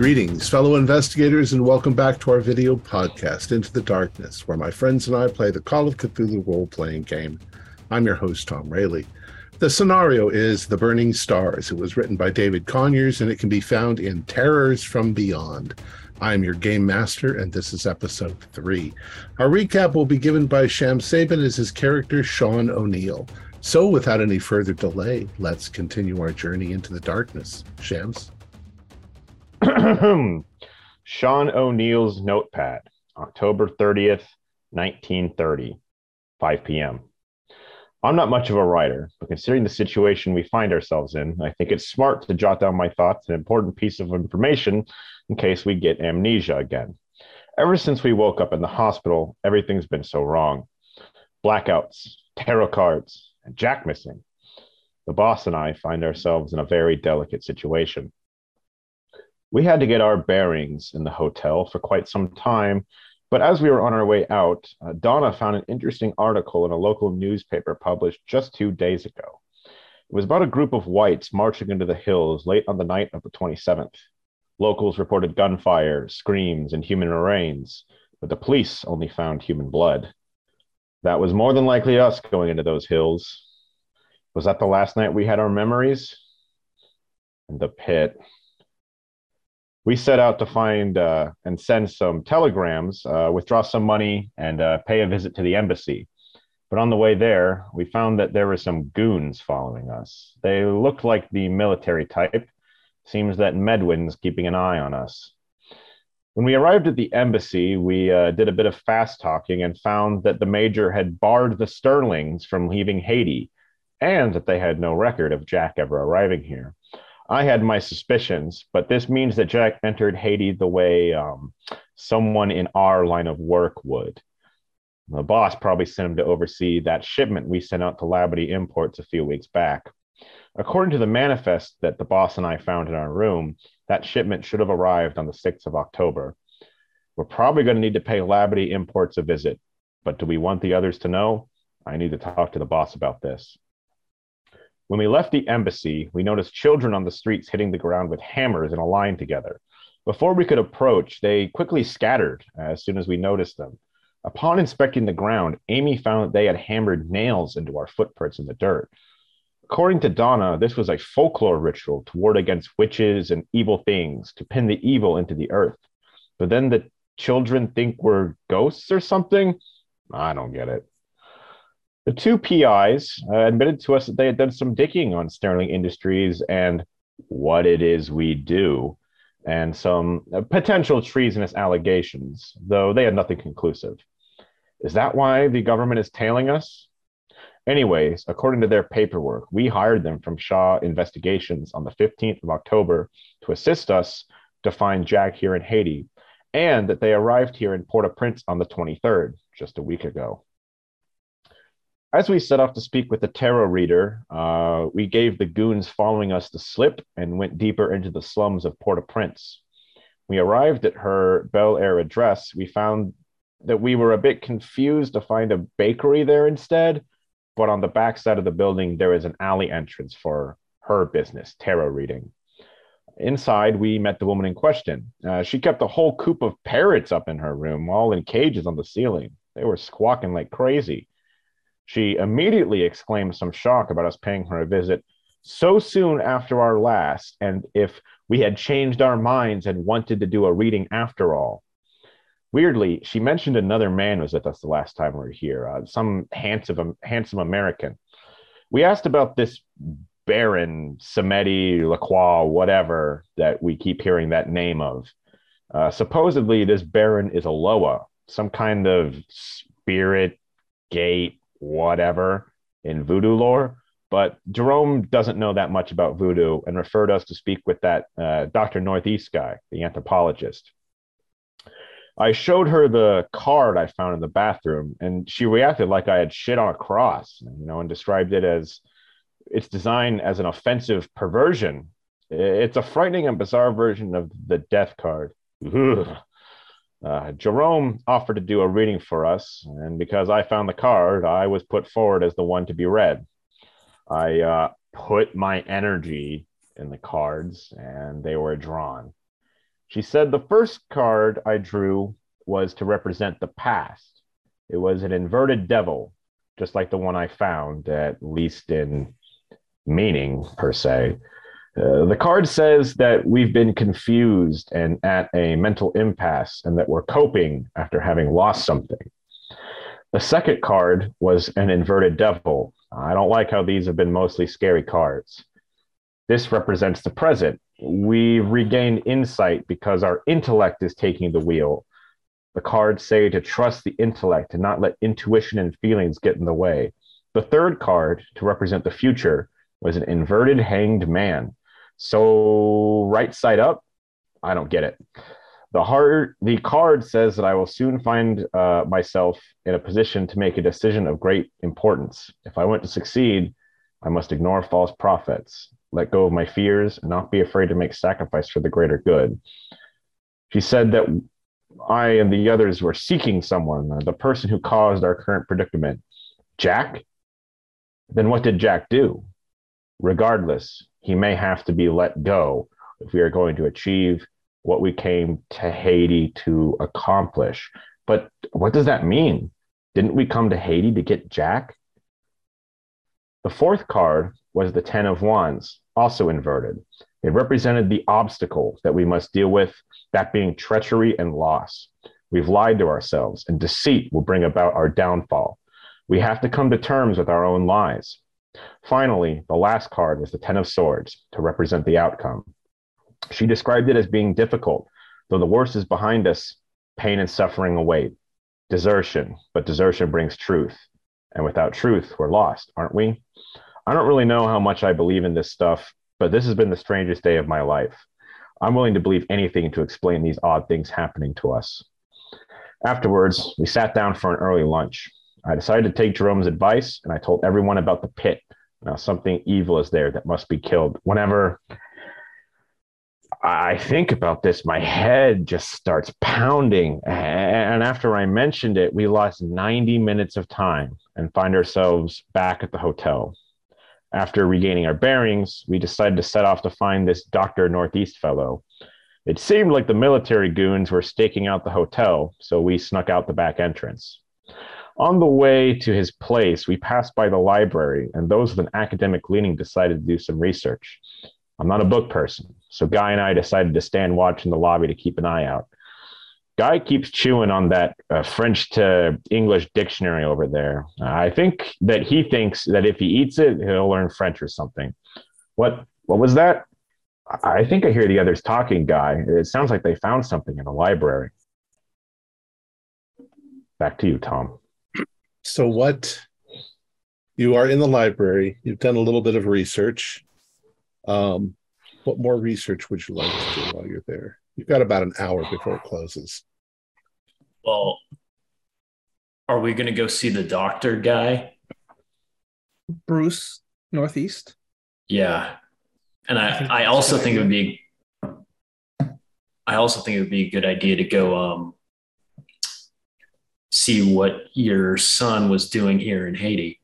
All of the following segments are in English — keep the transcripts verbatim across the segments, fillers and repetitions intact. Greetings, fellow investigators, and welcome back to our video podcast, Into the Darkness, where my friends and I play the Call of Cthulhu role-playing game. I'm your host, Tom Rayleigh. The scenario is The Burning Stars. It was written by David Conyers, and it can be found in Terrors from Beyond. I'm your game master, and this is episode three. Our recap will be given by Shams Saban as his character, Sean O'Neill. So without any further delay, let's continue our journey into the darkness. Shams? Sean O'Neill's notepad, October thirtieth, nineteen thirty, five p m I'm not much of a writer, but considering the situation we find ourselves in, I think it's smart to jot down my thoughts, an important piece of information in case we get amnesia again. Ever since we woke up in the hospital, everything's been so wrong. Blackouts, tarot cards, and Jack missing. The boss and I find ourselves in a very delicate situation. We had to get our bearings in the hotel for quite some time, but as we were on our way out, uh, Donna found an interesting article in a local newspaper published just two days ago. It was about a group of whites marching into the hills late on the night of the twenty-seventh. Locals reported gunfire, screams, and human remains, but the police only found human blood. That was more than likely us going into those hills. Was that the last night we had our memories? In the pit. We set out to find uh, and send some telegrams, uh, withdraw some money, and uh, pay a visit to the embassy. But on the way there, we found that there were some goons following us. They looked like the military type. Seems that Medwin's keeping an eye on us. When we arrived at the embassy, we uh, did a bit of fast talking and found that the major had barred the Sterlings from leaving Haiti, and that they had no record of Jack ever arriving here. I had my suspicions, but this means that Jack entered Haiti the way um, someone in our line of work would. The boss probably sent him to oversee that shipment we sent out to Laberty Imports a few weeks back. According to the manifest that the boss and I found in our room, that shipment should have arrived on the sixth of October. We're probably going to need to pay Laberty Imports a visit, but do we want the others to know? I need to talk to the boss about this. When we left the embassy, we noticed children on the streets hitting the ground with hammers in a line together. Before we could approach, they quickly scattered as soon as we noticed them. Upon inspecting the ground, Amy found that they had hammered nails into our footprints in the dirt. According to Donna, this was a folklore ritual toward against witches and evil things to pin the evil into the earth. But then the children think we're ghosts or something? I don't get it. The two P Is uh, admitted to us that they had done some digging on Sterling Industries and what it is we do, and some uh, potential treasonous allegations, though they had nothing conclusive. Is that why the government is tailing us? Anyways, according to their paperwork, we hired them from Shaw Investigations on the fifteenth of October to assist us to find Jack here in Haiti, and that they arrived here in Port-au-Prince on the twenty-third, just a week ago. As we set off to speak with the tarot reader, uh, we gave the goons following us the slip and went deeper into the slums of Port-au-Prince. We arrived at her Bel Air address. We found that we were a bit confused to find a bakery there instead, but on the back side of the building, there is an alley entrance for her business, tarot reading. Inside, we met the woman in question. Uh, she kept a whole coop of parrots up in her room, all in cages on the ceiling. They were squawking like crazy. She immediately exclaimed some shock about us paying her a visit so soon after our last, and if we had changed our minds and wanted to do a reading after all. Weirdly, she mentioned another man was with us the last time we were here, uh, some handsome, um, handsome American. We asked about this Baron Samedi, Lacroix, whatever, that we keep hearing that name of. Uh, supposedly, this Baron is a Loa, some kind of spirit gate, whatever in voodoo lore, but Jerome doesn't know that much about voodoo and referred us to speak with that uh, Doctor Northeast guy, the anthropologist. I showed her the card I found in the bathroom, and she reacted like I had shit on a cross, you know, and described it as it's designed as an offensive perversion. It's a frightening and bizarre version of the death card. Ugh. Uh, Jerome offered to do a reading for us, and because I found the card, I was put forward as the one to be read. I uh, put my energy in the cards, and they were drawn. She said, the first card I drew was to represent the past. It was an inverted devil, just like the one I found, at least in meaning, per se. Uh, the card says that we've been confused and at a mental impasse, and that we're coping after having lost something. The second card was an inverted devil. I don't like how these have been mostly scary cards. This represents the present. We've regained insight because our intellect is taking the wheel. The cards say to trust the intellect and not let intuition and feelings get in the way. The third card, to represent the future, was an inverted hanged man. So right side up, I don't get it. The heart, the card says that I will soon find uh, myself in a position to make a decision of great importance. If I want to succeed, I must ignore false prophets, let go of my fears, and not be afraid to make sacrifice for the greater good. She said that I and the others were seeking someone, the person who caused our current predicament. Jack? Then what did Jack do? Regardless, he may have to be let go if we are going to achieve what we came to Haiti to accomplish. But what does that mean? Didn't we come to Haiti to get Jack? The fourth card was the Ten of Wands, also inverted. It represented the obstacle that we must deal with, that being treachery and loss. We've lied to ourselves, and deceit will bring about our downfall. We have to come to terms with our own lies. Finally, the last card was the Ten of Swords, to represent the outcome. She described it as being difficult, though the worst is behind us. Pain and suffering await. Desertion, but desertion brings truth. And without truth, we're lost, aren't we? I don't really know how much I believe in this stuff, but this has been the strangest day of my life. I'm willing to believe anything to explain these odd things happening to us. Afterwards, we sat down for an early lunch. I decided to take Jerome's advice, and I told everyone about the pit. Now, something evil is there that must be killed. Whenever I think about this, my head just starts pounding. And after I mentioned it, we lost ninety minutes of time and find ourselves back at the hotel. After regaining our bearings, we decided to set off to find this Doctor Northeast fellow. It seemed like the military goons were staking out the hotel, so we snuck out the back entrance. On the way to his place, we passed by the library, and those with an academic leaning decided to do some research. I'm not a book person, so Guy and I decided to stand watch in the lobby to keep an eye out. Guy keeps chewing on that uh, French to English dictionary over there. Uh, I think that he thinks that if he eats it, he'll learn French or something. What, what was that? I think I hear the others talking, Guy. It sounds like they found something in the library. Back to you, Tom. So what? You are in the library. You've done a little bit of research. Um, what more research would you like to do while you're there? You've got about an hour before it closes. Well, are we going to go see the doctor guy? Bruce Northeast? Yeah. And I, I also think it would be, I also think it would be a good idea to go um, see what your son was doing here in Haiti.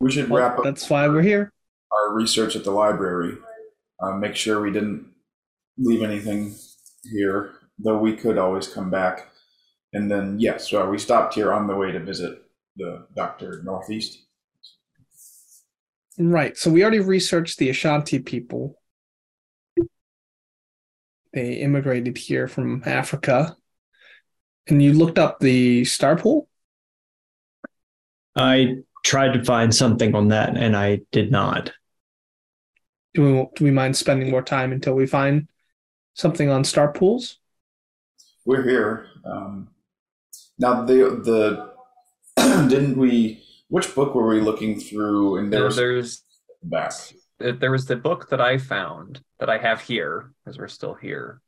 We should wrap well, up. That's why we're here. Our research at the library, uh, make sure we didn't leave anything here, though we could always come back. And then, yes, uh, we stopped here on the way to visit the Doctor Northeast. Right. So we already researched the Ashanti people. They immigrated here from Africa. And you looked up the star pool? I tried to find something on that, and I did not. Do we, do we mind spending more time until we find something on star pools? We're here. Um, now, the, the didn't we... Which book were we looking through? And there was there's back. There was the book that I found that I have here, because we're still here,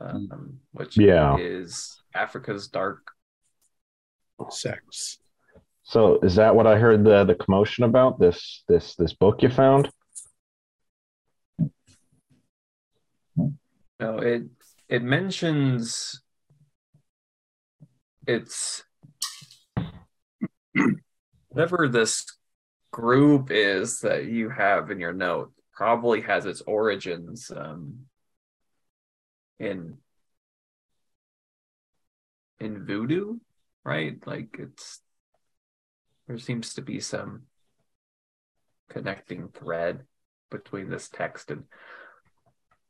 um, which yeah. is Africa's Dark Sex. So is that what I heard the the commotion about? This this this book you found? No, it it mentions it's. Whatever this group is that you have in your note probably has its origins um, in in voodoo, right? Like, it's, there seems to be some connecting thread between this text and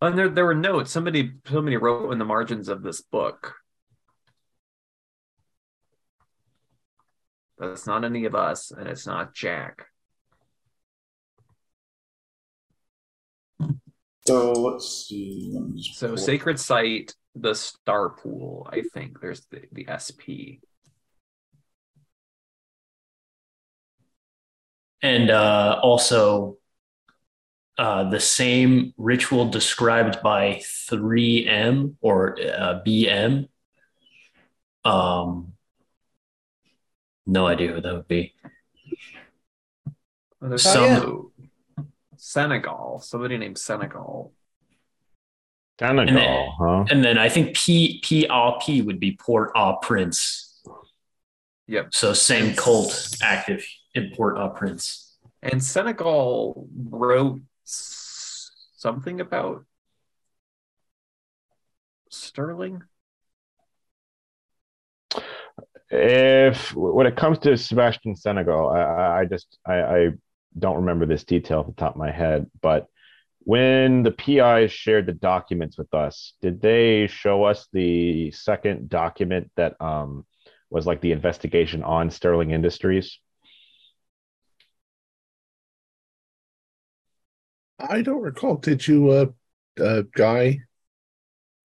and there, there were notes. Somebody somebody wrote in the margins of this book. That's not any of us, and it's not Jack. So let's see. Let me just so pull. Sacred Site, the Star Pool, I think. There's the, the S P. And uh, also uh, the same ritual described by three M or uh, B M. Um, no idea who that would be. Oh, Some... Yeah. Senegal, somebody named Senegal. Senegal, and then, huh? And then I think P P R P would be Port-au-Prince. Yep. So same cult active in Port-au-Prince. And Senegal wrote something about Sterling. If when it comes to Sebastian Senegal, I, I just I. I don't remember this detail off the top of my head, but when the P Is shared the documents with us, did they show us the second document that um, was like the investigation on Sterling Industries? I don't recall. Did you, uh, uh, Guy,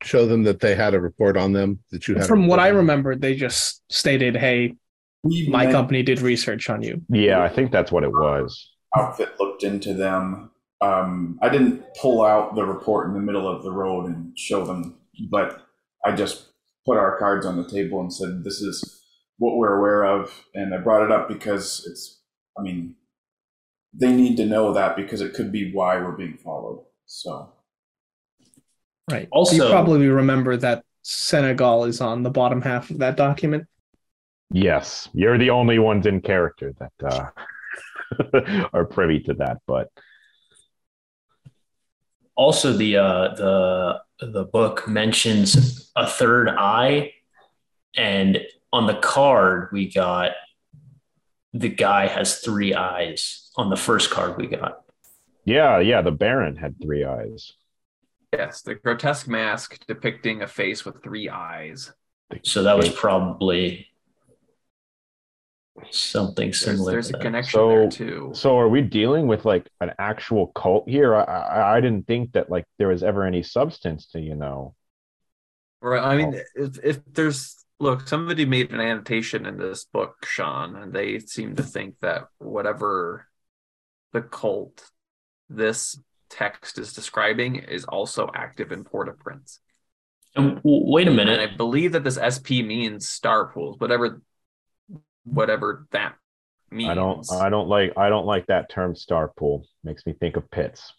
show them that they had a report on them? That you had From what I remember, they just stated, hey, my yeah. company did research on you. Yeah, I think that's what it was. Outfit looked into them. Um, I didn't pull out the report in the middle of the road and show them, but I just put our cards on the table and said, this is what we're aware of. And I brought it up because it's, I mean, they need to know that because it could be why we're being followed. So, right. Also, you probably remember that Senegal is on the bottom half of that document. Yes. You're the only ones in character that, uh, are privy to that, but also the uh, the the book mentions a third eye, and on the card we got the guy has three eyes. On the first card we got, yeah, yeah, the Baron had three eyes. Yes, the grotesque mask depicting a face with three eyes. So that was probably something similar. There's, there's a connection so, there too. So are we dealing with like an actual cult here? I, I I didn't think that like there was ever any substance to, you know. Right. I mean, if if there's look, somebody made an annotation in this book, Sean, and they seem to think that whatever the cult this text is describing is also active in Port-au-Prince. And wait a minute. And I believe that this S P means star pools, whatever. Whatever that means. I don't. I don't like. I don't like that term. Star pool makes me think of pits.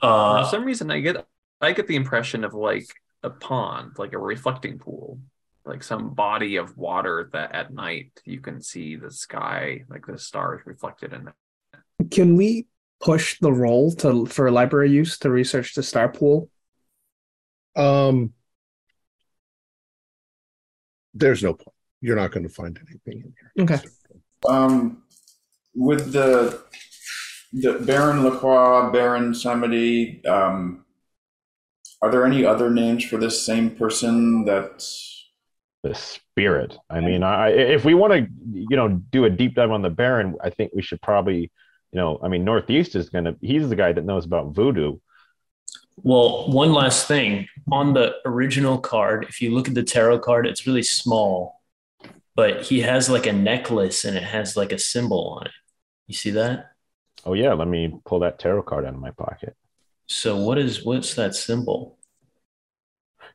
Uh, for some reason, I get. I get the impression of like a pond, like a reflecting pool, like some body of water that at night you can see the sky, like the stars reflected in it. Can we push the role to for library use to research the star pool? Um. There's no point. You're not going to find anything in here. Okay. Um, with the the Baron Lacroix, Baron Samedi, um, are there any other names for this same person? That the spirit. I mean, I if we want to, you know, do a deep dive on the Baron, I think we should probably, you know, I mean, Northeast is going to. He's the guy that knows about voodoo. Well, one last thing on the original card. If you look at the tarot card, it's really small. But he has like a necklace and it has like a symbol on it. You see that? Oh yeah, let me pull that tarot card out of my pocket. So what is what's that symbol?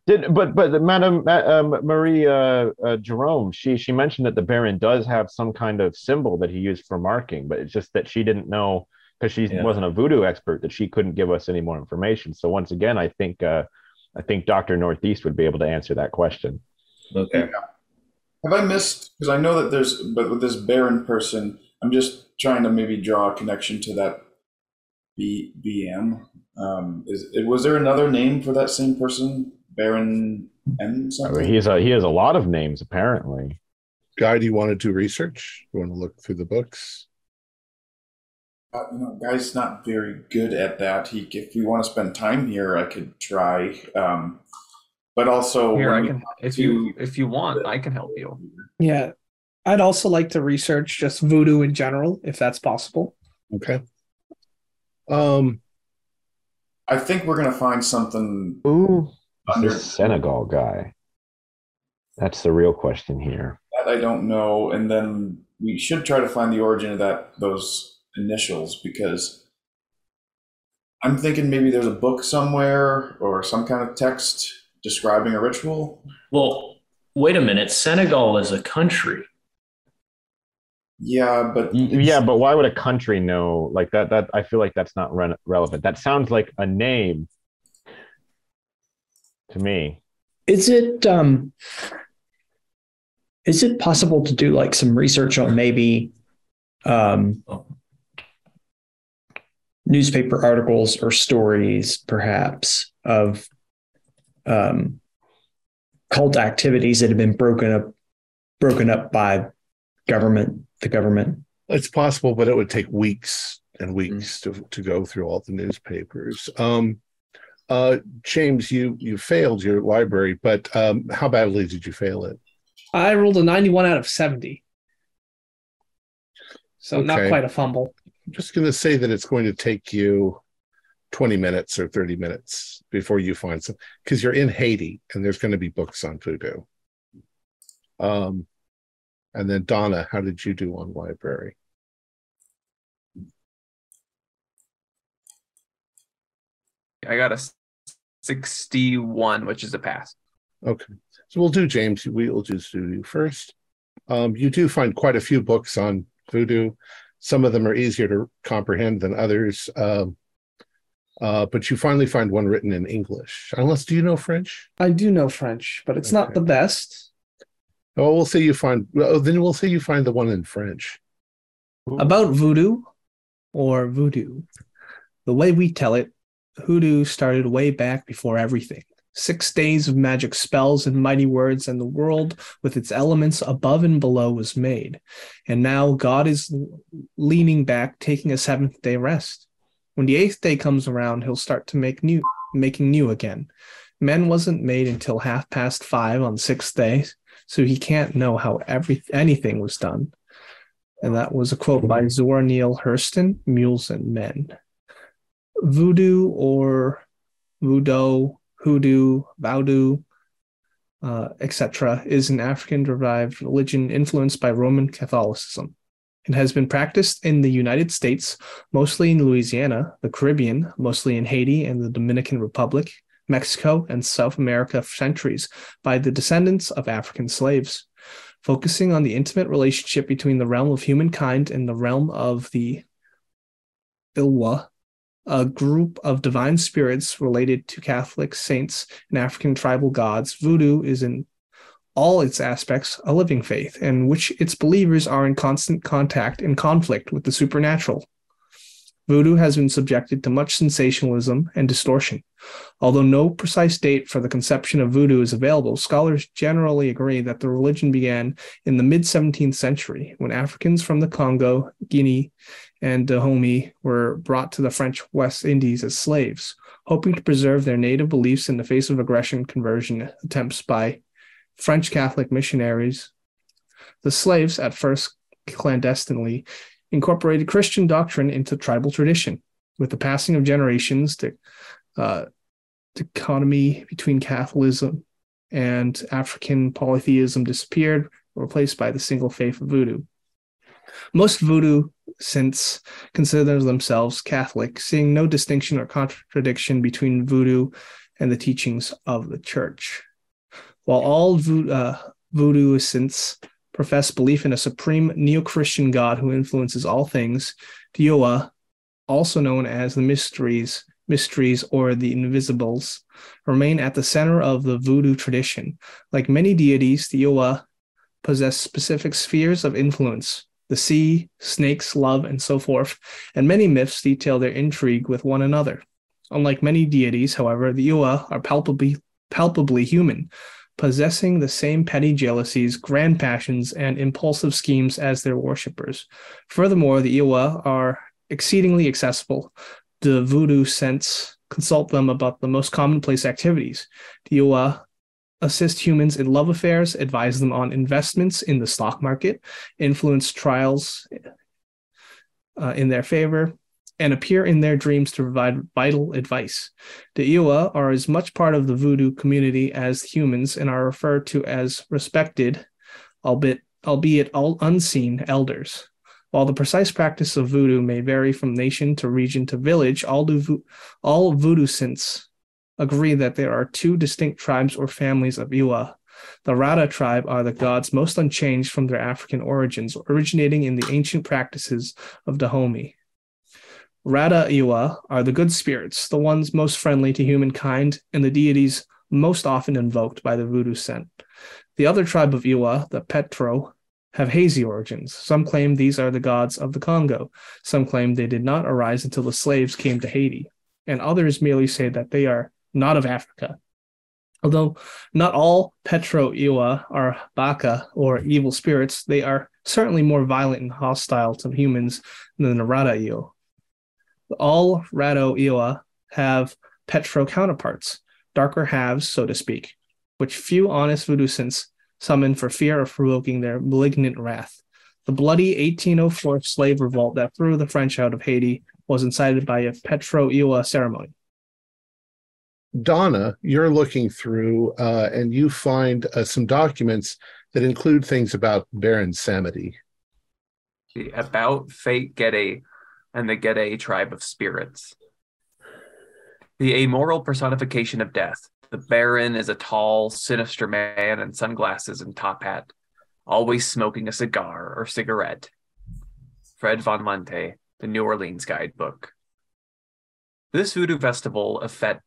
Did but but Madame uh, Marie uh, uh, Jerome, she she mentioned that the Baron does have some kind of symbol that he used for marking, but it's just that she didn't know because she yeah. wasn't a voodoo expert that she couldn't give us any more information. So once again, I think uh, I think Doctor Northeast would be able to answer that question. Okay. Yeah. Have I missed, because I know that there's, but with this Baron person, I'm just trying to maybe draw a connection to that B, BM. Um, is, was there another name for that same person? Baron M something? I mean, he, has a, he has a lot of names, apparently. Guy, do you want to do research? Do you want to look through the books? Uh, you know, Guy's not very good at that. He, if we want to spend time here, I could try. Um, but also, here, I can, if to, you if you want, I can help you. Yeah, I'd also like to research just voodoo in general, if that's possible. Okay. Um, I think we're gonna find something. Ooh, under the Senegal guy. That's the real question here. That I don't know, and then we should try to find the origin of that. Those. Initials, because I'm thinking maybe there's a book somewhere or some kind of text describing a ritual. Well, wait a minute. Senegal is a country. Yeah, but yeah, but why would a country know like that? That I feel like that's not re relevant. That sounds like a name to me. Is it um? Is it possible to do like some research on maybe um? Oh. Newspaper articles or stories, perhaps, of um, cult activities that have been broken up, broken up by government. The government. It's possible, but it would take weeks and weeks mm-hmm. to to go through all the newspapers. Um, uh, James, you you failed your library, but um, how badly did you fail it? I rolled a ninety-one out of seventy, so okay. Not quite a fumble. I'm just going to say that it's going to take you twenty minutes or thirty minutes before you find some, because you're in Haiti and there's going to be books on voodoo. Um, and then Donna, how did you do on library? I got a sixty-one, which is a pass. Okay. So we'll do James. We'll just do you first. Um, you do find quite a few books on voodoo. Some of them are easier to comprehend than others, um, uh, but you finally find one written in English. Unless, do you know French? I do know French, but it's okay. Not the best. Oh, we'll say you find. Well, then we'll say you find the one in French. About voodoo, or voodoo, the way we tell it, hoodoo started way back before everything. Six days of magic spells and mighty words, and the world with its elements above and below was made. And now God is leaning back, taking a seventh day rest. When the eighth day comes around, he'll start to make new, making new again. Man wasn't made until half past five on sixth day, so he can't know how every, anything was done. And that was a quote by Zora Neale Hurston, Mules and Men. Voodoo or voodoo, hoodoo, Vaudou, uh, et cetera, is an African-derived religion influenced by Roman Catholicism. It has been practiced in the United States, mostly in Louisiana, the Caribbean, mostly in Haiti and the Dominican Republic, Mexico, and South America for centuries by the descendants of African slaves, focusing on the intimate relationship between the realm of humankind and the realm of the Ilwa, a group of divine spirits related to Catholic saints and African tribal gods. Voodoo is in all its aspects a living faith in which its believers are in constant contact and conflict with the supernatural. Voodoo has been subjected to much sensationalism and distortion. Although no precise date for the conception of voodoo is available, scholars generally agree that the religion began in the mid seventeenth century when Africans from the Congo, Guinea, and Dahomey were brought to the French West Indies as slaves, hoping to preserve their native beliefs in the face of aggression conversion attempts by French Catholic missionaries. The slaves, at first clandestinely, incorporated Christian doctrine into tribal tradition. With the passing of generations, the uh, dichotomy between Catholicism and African polytheism disappeared, replaced by the single faith of voodoo. Most voodoo since consider themselves Catholic, seeing no distinction or contradiction between voodoo and the teachings of the church. While all vo uh, voodoo since profess belief in a supreme neo-Christian God who influences all things, Dioa, also known as the mysteries, mysteries or the invisibles, remain at the center of the voodoo tradition. Like many deities, Dioa possess specific spheres of influence: the sea, snakes, love, and so forth, and many myths detail their intrigue with one another. Unlike many deities, however, the Iwa are palpably, palpably human, possessing the same petty jealousies, grand passions, and impulsive schemes as their worshippers. Furthermore, the Iwa are exceedingly accessible. The voodoo sense consult them about the most commonplace activities. The Iwa assist humans in love affairs, advise them on investments in the stock market, influence trials uh, in their favor, and appear in their dreams to provide vital advice. The Iwa are as much part of the voodoo community as humans and are referred to as respected, albeit, albeit all unseen, elders. While the precise practice of voodoo may vary from nation to region to village, all, do, all voodoo saints agree that there are two distinct tribes or families of Iwa. The Rada tribe are the gods most unchanged from their African origins, originating in the ancient practices of Dahomey. Rada Iwa are the good spirits, the ones most friendly to humankind, and the deities most often invoked by the voodoo scent. The other tribe of Iwa, the Petro, have hazy origins. Some claim these are the gods of the Congo. Some claim they did not arise until the slaves came to Haiti, and others merely say that they are not of Africa. Although not all Petro Iwa are Baka or evil spirits, they are certainly more violent and hostile to humans than the Rada Iwa. All Rado Iwa have Petro counterparts, darker halves, so to speak, which few honest voodoo saints summon for fear of provoking their malignant wrath. The bloody eighteen oh four slave revolt that threw the French out of Haiti was incited by a Petro Iwa ceremony. Donna, you're looking through uh, and you find uh, some documents that include things about Baron Samedi. About Fête Guédé and the Guédé tribe of spirits. The amoral personification of death. The Baron is a tall, sinister man in sunglasses and top hat, always smoking a cigar or cigarette. Fred Von Lente, The New Orleans Guidebook. This voodoo festival of Fête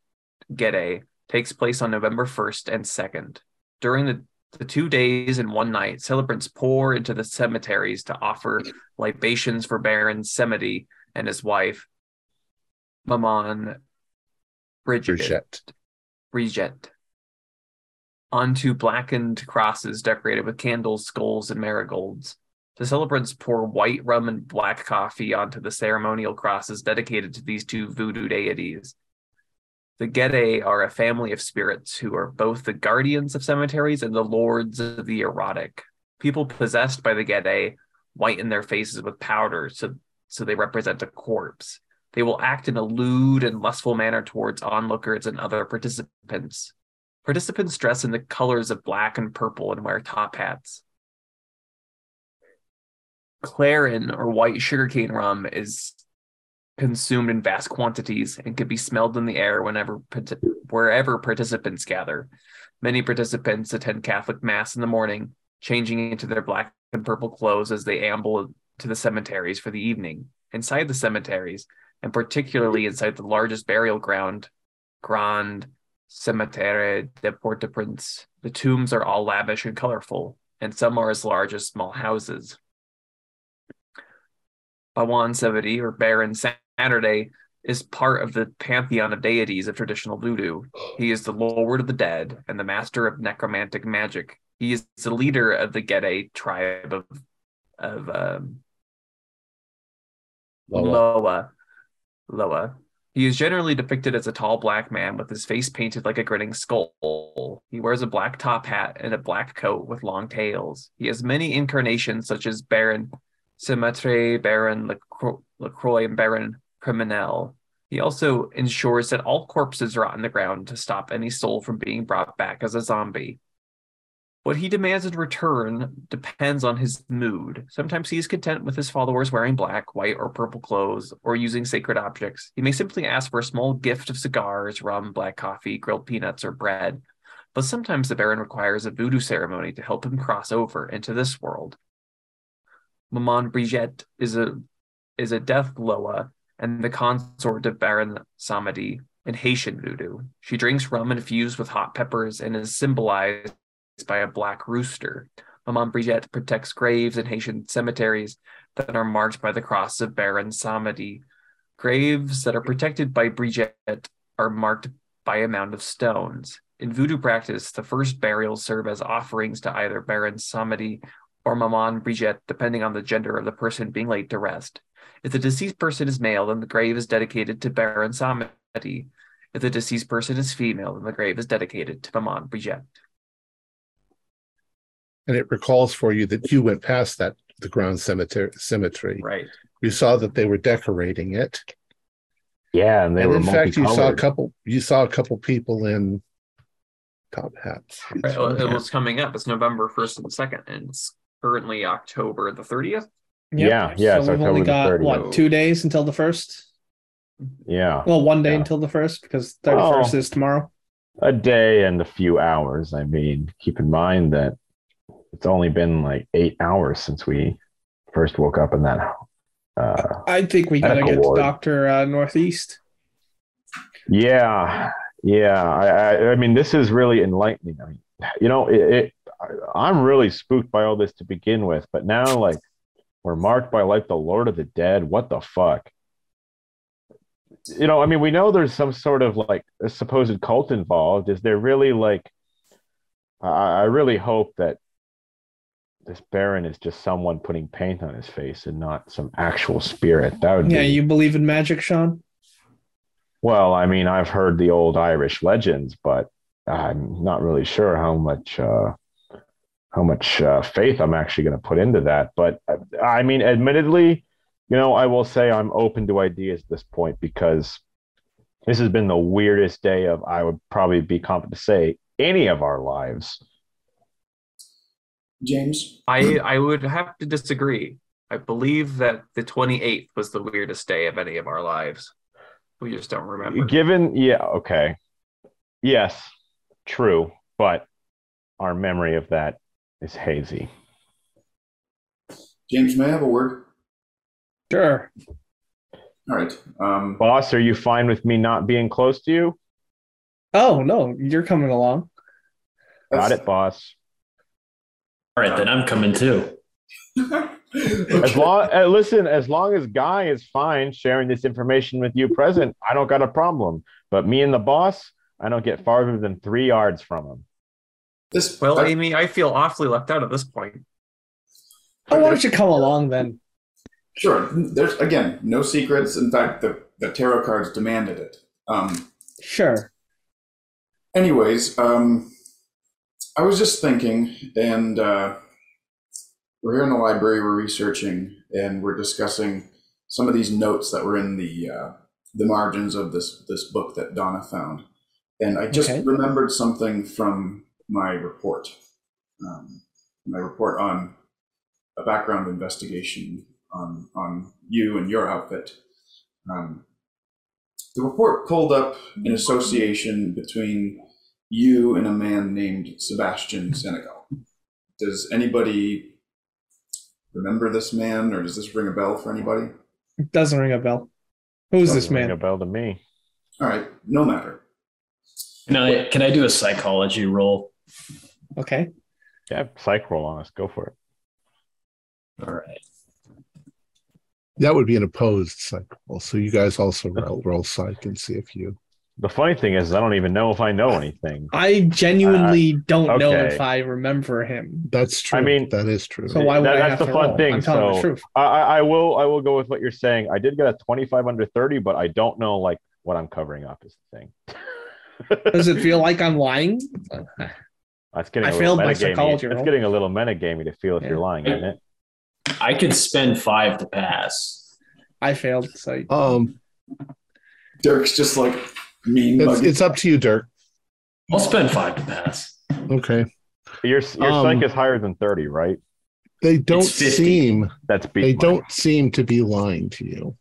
Guédé takes place on November first and second. During the, the two days and one night, celebrants pour into the cemeteries to offer libations for Baron Samedi and his wife, Maman Brigitte, Brigitte, onto blackened crosses decorated with candles, skulls, and marigolds. The celebrants pour white rum and black coffee onto the ceremonial crosses dedicated to these two voodoo deities. The Guédé are a family of spirits who are both the guardians of cemeteries and the lords of the erotic. People possessed by the Guédé whiten their faces with powder, so, so they represent a corpse. They will act in a lewd and lustful manner towards onlookers and other participants. Participants dress in the colors of black and purple and wear top hats. Clarin, or white sugarcane rum, is consumed in vast quantities and can be smelled in the air whenever wherever participants gather. Many participants attend Catholic Mass in the morning, changing into their black and purple clothes as they amble to the cemeteries for the evening. Inside the cemeteries, and particularly inside the largest burial ground, Grand Cémeteire de Port-au-Prince, the tombs are all lavish and colorful, and some are as large as small houses. Bawan Samedi, or Baron Saturday, is part of the pantheon of deities of traditional voodoo. He is the lord of the dead and the master of necromantic magic. He is the leader of the Guédé tribe of, of um, Loa. Loa. He is generally depicted as a tall black man with his face painted like a grinning skull. He wears a black top hat and a black coat with long tails. He has many incarnations such as Baron Samedi, Baron Lacroix, and Baron Criminel. He also ensures that all corpses rot in the ground to stop any soul from being brought back as a zombie. What he demands in return depends on his mood. Sometimes he is content with his followers wearing black, white, or purple clothes, or using sacred objects. He may simply ask for a small gift of cigars, rum, black coffee, grilled peanuts, or bread. But sometimes the Baron requires a voodoo ceremony to help him cross over into this world. Maman Brigitte is a is a death Loa and the consort of Baron Samedi in Haitian voodoo. She drinks rum infused with hot peppers and is symbolized by a black rooster. Maman Brigitte protects graves in Haitian cemeteries that are marked by the cross of Baron Samedi Graves that are protected by Brigitte are marked by a mound of stones. In voodoo practice, the first burials serve as offerings to either Baron Samedi or Maman Brigitte, depending on the gender of the person being laid to rest. If the deceased person is male, then the grave is dedicated to Baron Samedi. If the deceased person is female, then the grave is dedicated to Maman Brigitte. And it recalls for you that you went past that, the ground cemetery. cemetery. Right. You saw that they were decorating it. Yeah, and they and were in fact, you saw a couple. You saw a couple people in top hats. Right. Well, it was coming up. It's November first and second, and it's currently October the thirtieth. Yep. Yeah, yeah. So it's we've October only got the what two days until the first. Yeah. Well, one day yeah. until the first because thirty-first oh, is tomorrow. A day and a few hours. I mean, keep in mind that it's only been like eight hours since we first woke up in that house. Uh, I think we gotta get ward. to Doctor uh, Northeast. Yeah, yeah. I, I, I mean, this is really enlightening. I mean, you know, it, it, I'm really spooked by all this to begin with, but now, like, we're marked by like the Lord of the Dead. What the fuck? You know, I mean, we know there's some sort of like a supposed cult involved. Is there really like? I, I really hope that this Baron is just someone putting paint on his face and not some actual spirit. That would yeah, be... you believe in magic, Sean? Well, I mean, I've heard the old Irish legends, but I'm not really sure how much uh, how much uh, faith I'm actually going to put into that. But I mean, admittedly, you know, I will say I'm open to ideas at this point because this has been the weirdest day of, I would probably be confident to say, any of our lives. James? I, I would have to disagree. I believe that the twenty-eighth was the weirdest day of any of our lives. We just don't remember. Given, yeah, okay. Yes, true, but our memory of that is hazy. James, may I have a word? Sure. All right. Um, Boss, are you fine with me not being close to you? Oh, no, you're coming along. Got it, boss. All right, then I'm coming too. As long, uh, listen, as long as Guy is fine sharing this information with you present, I don't got a problem. But me and the boss, I don't get farther than three yards from him. This, well, I, Amy, I feel awfully left out at this point. Oh, why don't you come along then? Sure. There's, again, no secrets. In fact, the, the tarot cards demanded it. Um, sure. Anyways, um... I was just thinking, and uh, we're here in the library, we're researching, and we're discussing some of these notes that were in the uh, the margins of this, this book that Donna found. And I just okay. remembered something from my report, um, my report on a background investigation on, on you and your outfit. Um, the report pulled up an association between you and a man named Sebastian Senegal. Does anybody remember this man, or does this ring a bell for anybody? It doesn't ring a bell. Who's doesn't this man? Ring a bell to me. All right, no matter. No, can I do a psychology roll? Okay. Yeah, psych roll on us. Go for it. All right. That would be an opposed psych roll. So you guys also roll, roll psych and see if you. The funny thing is, I don't even know if I know anything. I genuinely uh, don't okay. know if I remember him. That's true. I mean, that is true. So why would that, I that's have the to fun roll? Thing. I'm telling so the truth. I, I will. I will go with what you're saying. I did get a twenty-five under thirty, but I don't know like what I'm covering up is the thing. Does it feel like I'm lying? That's getting. I a failed my psychology. It's getting a little metagamey to feel if yeah. you're lying, isn't it? I could spend five to pass. I failed. So um, Dirk's just like. Mean it's, it's up to you, Dirk. I'll spend five to pass. Okay. Your, your um, psych is higher than thirty, right? They don't seem that's they don't seem to be lying to you.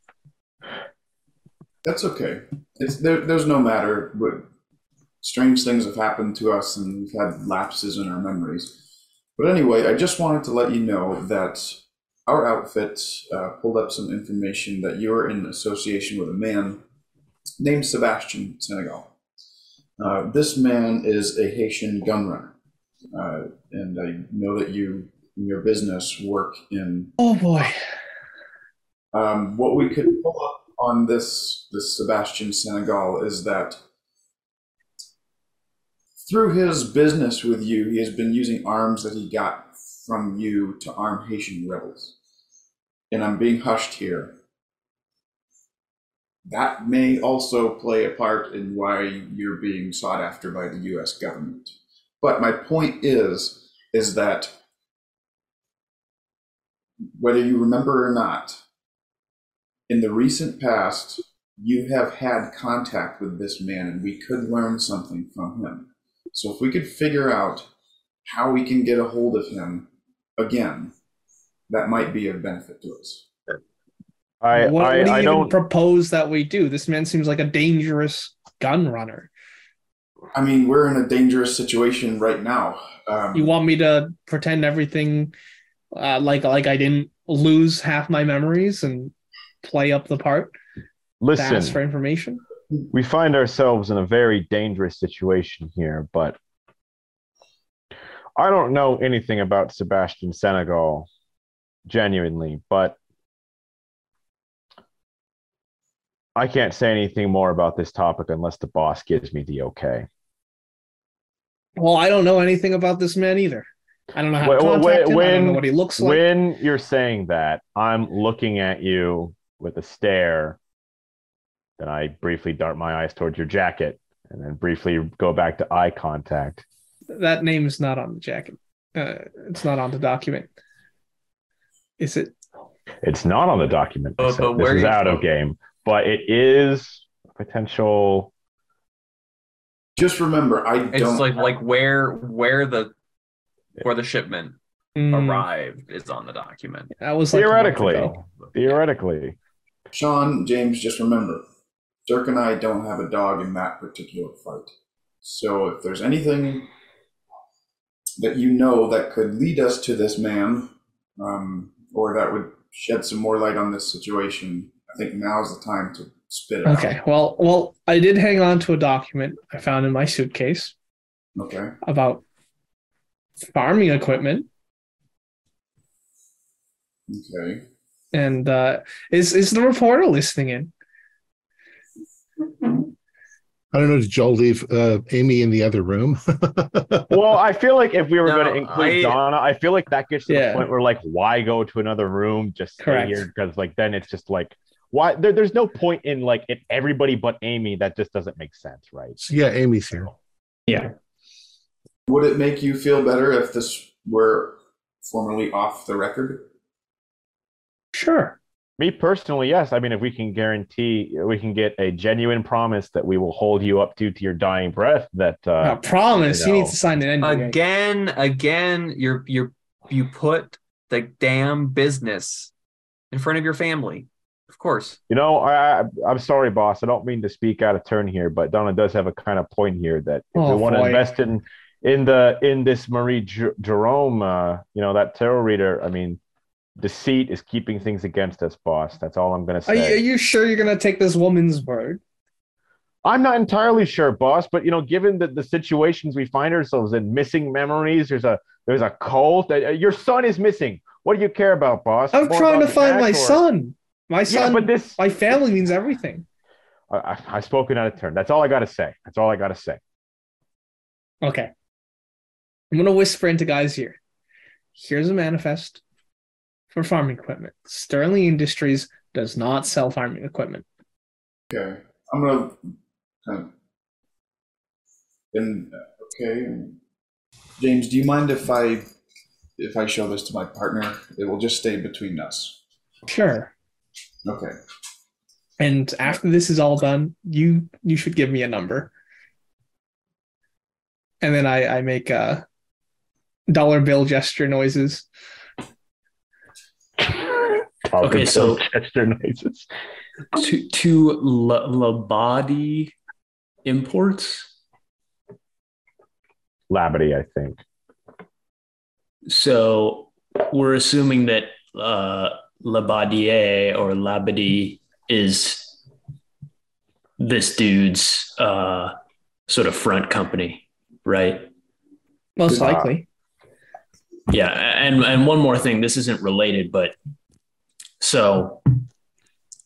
That's okay. It's there, there's no matter. But strange things have happened to us, and we've had lapses in our memories. But anyway, I just wanted to let you know that our outfit uh, pulled up some information that you're in association with a man named Sebastian Senegal. Uh, this man is a Haitian gunrunner, uh, and I know that you, in your business, work in. Oh boy! Um, what we could pull up on this, this Sebastian Senegal is that through his business with you, he has been using arms that he got from you to arm Haitian rebels. And I'm being hushed here. That may also play a part in why you're being sought after by the U S government. But my point is, is that whether you remember or not, in the recent past, you have had contact with this man and we could learn something from him. So if we could figure out how we can get a hold of him again, that might be of benefit to us. I, what, I, what do you I even don't propose that we do? This man seems like a dangerous gun runner. I mean, we're in a dangerous situation right now. Um, you want me to pretend everything uh, like like I didn't lose half my memories and play up the part? Listen, ask for information. We find ourselves in a very dangerous situation here, but I don't know anything about Sebastian Senegal, genuinely, but I can't say anything more about this topic unless the boss gives me the okay. Well, I don't know anything about this man either. I don't know how when, to contact him. When, I don't know what he looks like. When you're saying that, I'm looking at you with a stare. Then I briefly dart my eyes towards your jacket and then briefly go back to eye contact. That name is not on the jacket. Uh, it's not on the document. Is it? It's not on the document. Oh, so this is out of game. But it is potential. Just remember, I don't. It's like like where where the where the shipment mm. arrived is on the document. That was like theoretically, theoretically. Sean, James, just remember, Dirk and I don't have a dog in that particular fight. So if there's anything that you know that could lead us to this man, um, or that would shed some more light on this situation, I think now's the time to spit it out. Okay. Well, well, I did hang on to a document I found in my suitcase. Okay. About farming equipment. Okay. And uh, is is the reporter listening in? I don't know. Did Joel leave uh, Amy in the other room? Well, I feel like if we were no, going to include I, Donna, I feel like that gets to yeah. the point where, like, why go to another room? Just stay here, because, like, then it's just like. Why there, there's no point in like it, everybody but Amy. That just doesn't make sense, right? Yeah, Amy's here. Yeah. Would it make you feel better if this were formally off the record? Sure. Me personally, yes. I mean, if we can guarantee, we can get a genuine promise that we will hold you up to to your dying breath. That uh, no, promise. You know, you need to sign an N D A. Again, again, you're you're you put the damn business in front of your family. Of course. You know, I, I'm sorry, boss. I don't mean to speak out of turn here, but Donna does have a kind of point here that if oh, we want boy. to invest in in the in this Marie Jer- Jerome, uh, you know, that tarot reader. I mean, deceit is keeping things against us, boss. That's all I'm going to say. Are you, are you sure you're going to take this woman's word? I'm not entirely sure, boss. But, you know, given the, the situations we find ourselves in, missing memories, there's a there's a cult. Uh, your son is missing. What do you care about, boss? I'm More trying to find my or... son. My son, yeah, but this, my family means everything. I, I've spoken out of turn. That's all I got to say. That's all I got to say. Okay. I'm going to whisper into Guy's ear. Here's a manifest for farming equipment. Sterling Industries does not sell farming equipment. Okay. I'm going to kind of... And, okay. James, do you mind if I, if I show this to my partner? It will just stay between us. Sure. Okay. And after this is all done, you you should give me a number. And then I, I make uh, dollar bill gesture noises. Okay, so gesture noises. To to Laberty Imports. Laberty, I think. So we're assuming that. Uh, Labadier or Labadie is this dude's uh, sort of front company, right? Most likely. Yeah, and and one more thing, this isn't related, but so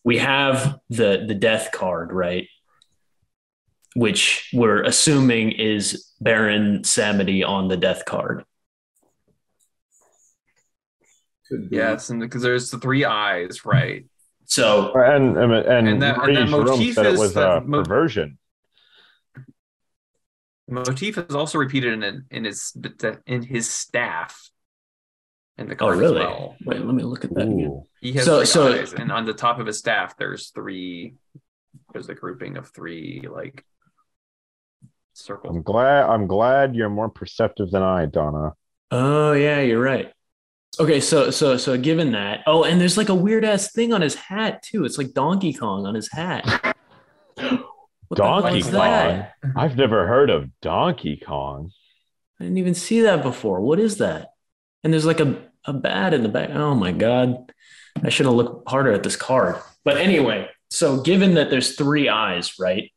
we have the, the death card, right? Which we're assuming is Baron Samedi on the death card. Could be. Yes, and because there's the three eyes, right? So and and and, and that, and that motif said is, it was a mo- perversion. Motif is also repeated in in, in his in his staff. In the card oh, really? As well. Wait, let me look at that. Ooh. Again. He has so, so eyes, and on the top of his staff, there's three. There's a grouping of three like circles. I'm glad. I'm glad you're more perceptive than I, Donna. Oh yeah, you're right. Okay, so so so given that, oh, and there's like a weird ass thing on his hat too. It's like Donkey Kong on his hat. Donkey Kong. That? I've never heard of Donkey Kong. I didn't even see that before. What is that? And there's like a a bat in the back. Oh my god, I should have looked harder at this card. But anyway, so given that there's three eyes, right?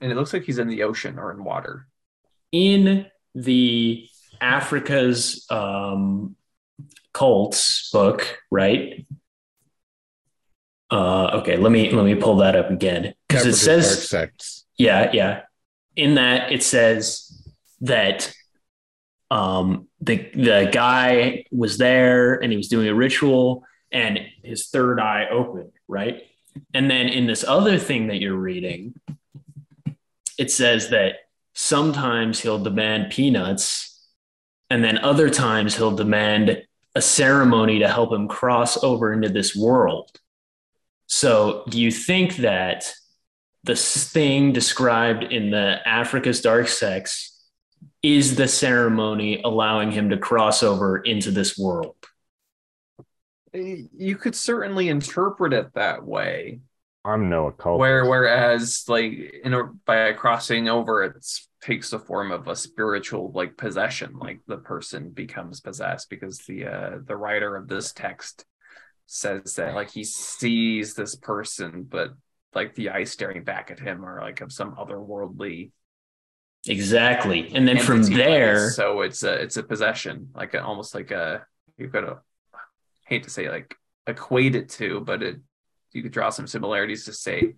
And it looks like he's in the ocean or in water. In the Africa's um, Cults book, right? Uh, okay, let me let me pull that up again. Because it says dark sex. Yeah, yeah. In that it says that um, the the guy was there and he was doing a ritual and his third eye opened, right? And then in this other thing that you're reading, it says that sometimes he'll demand peanuts, and then other times he'll demand a ceremony to help him cross over into this world. So do you think that this thing described in the Africa's Dark Sex is the ceremony allowing him to cross over into this world? You could certainly interpret it that way. I'm no occultist. Where, whereas, like, in a, by crossing over, it takes the form of a spiritual, like, possession. Like, the person becomes possessed because the uh, the writer of this text says that, like, he sees this person, but, like, the eyes staring back at him are, like, of some otherworldly. Exactly, and then entity. From there, so it's a it's a possession, like a, almost like a you've got to. Hate to say like equate it to, but it you could draw some similarities to say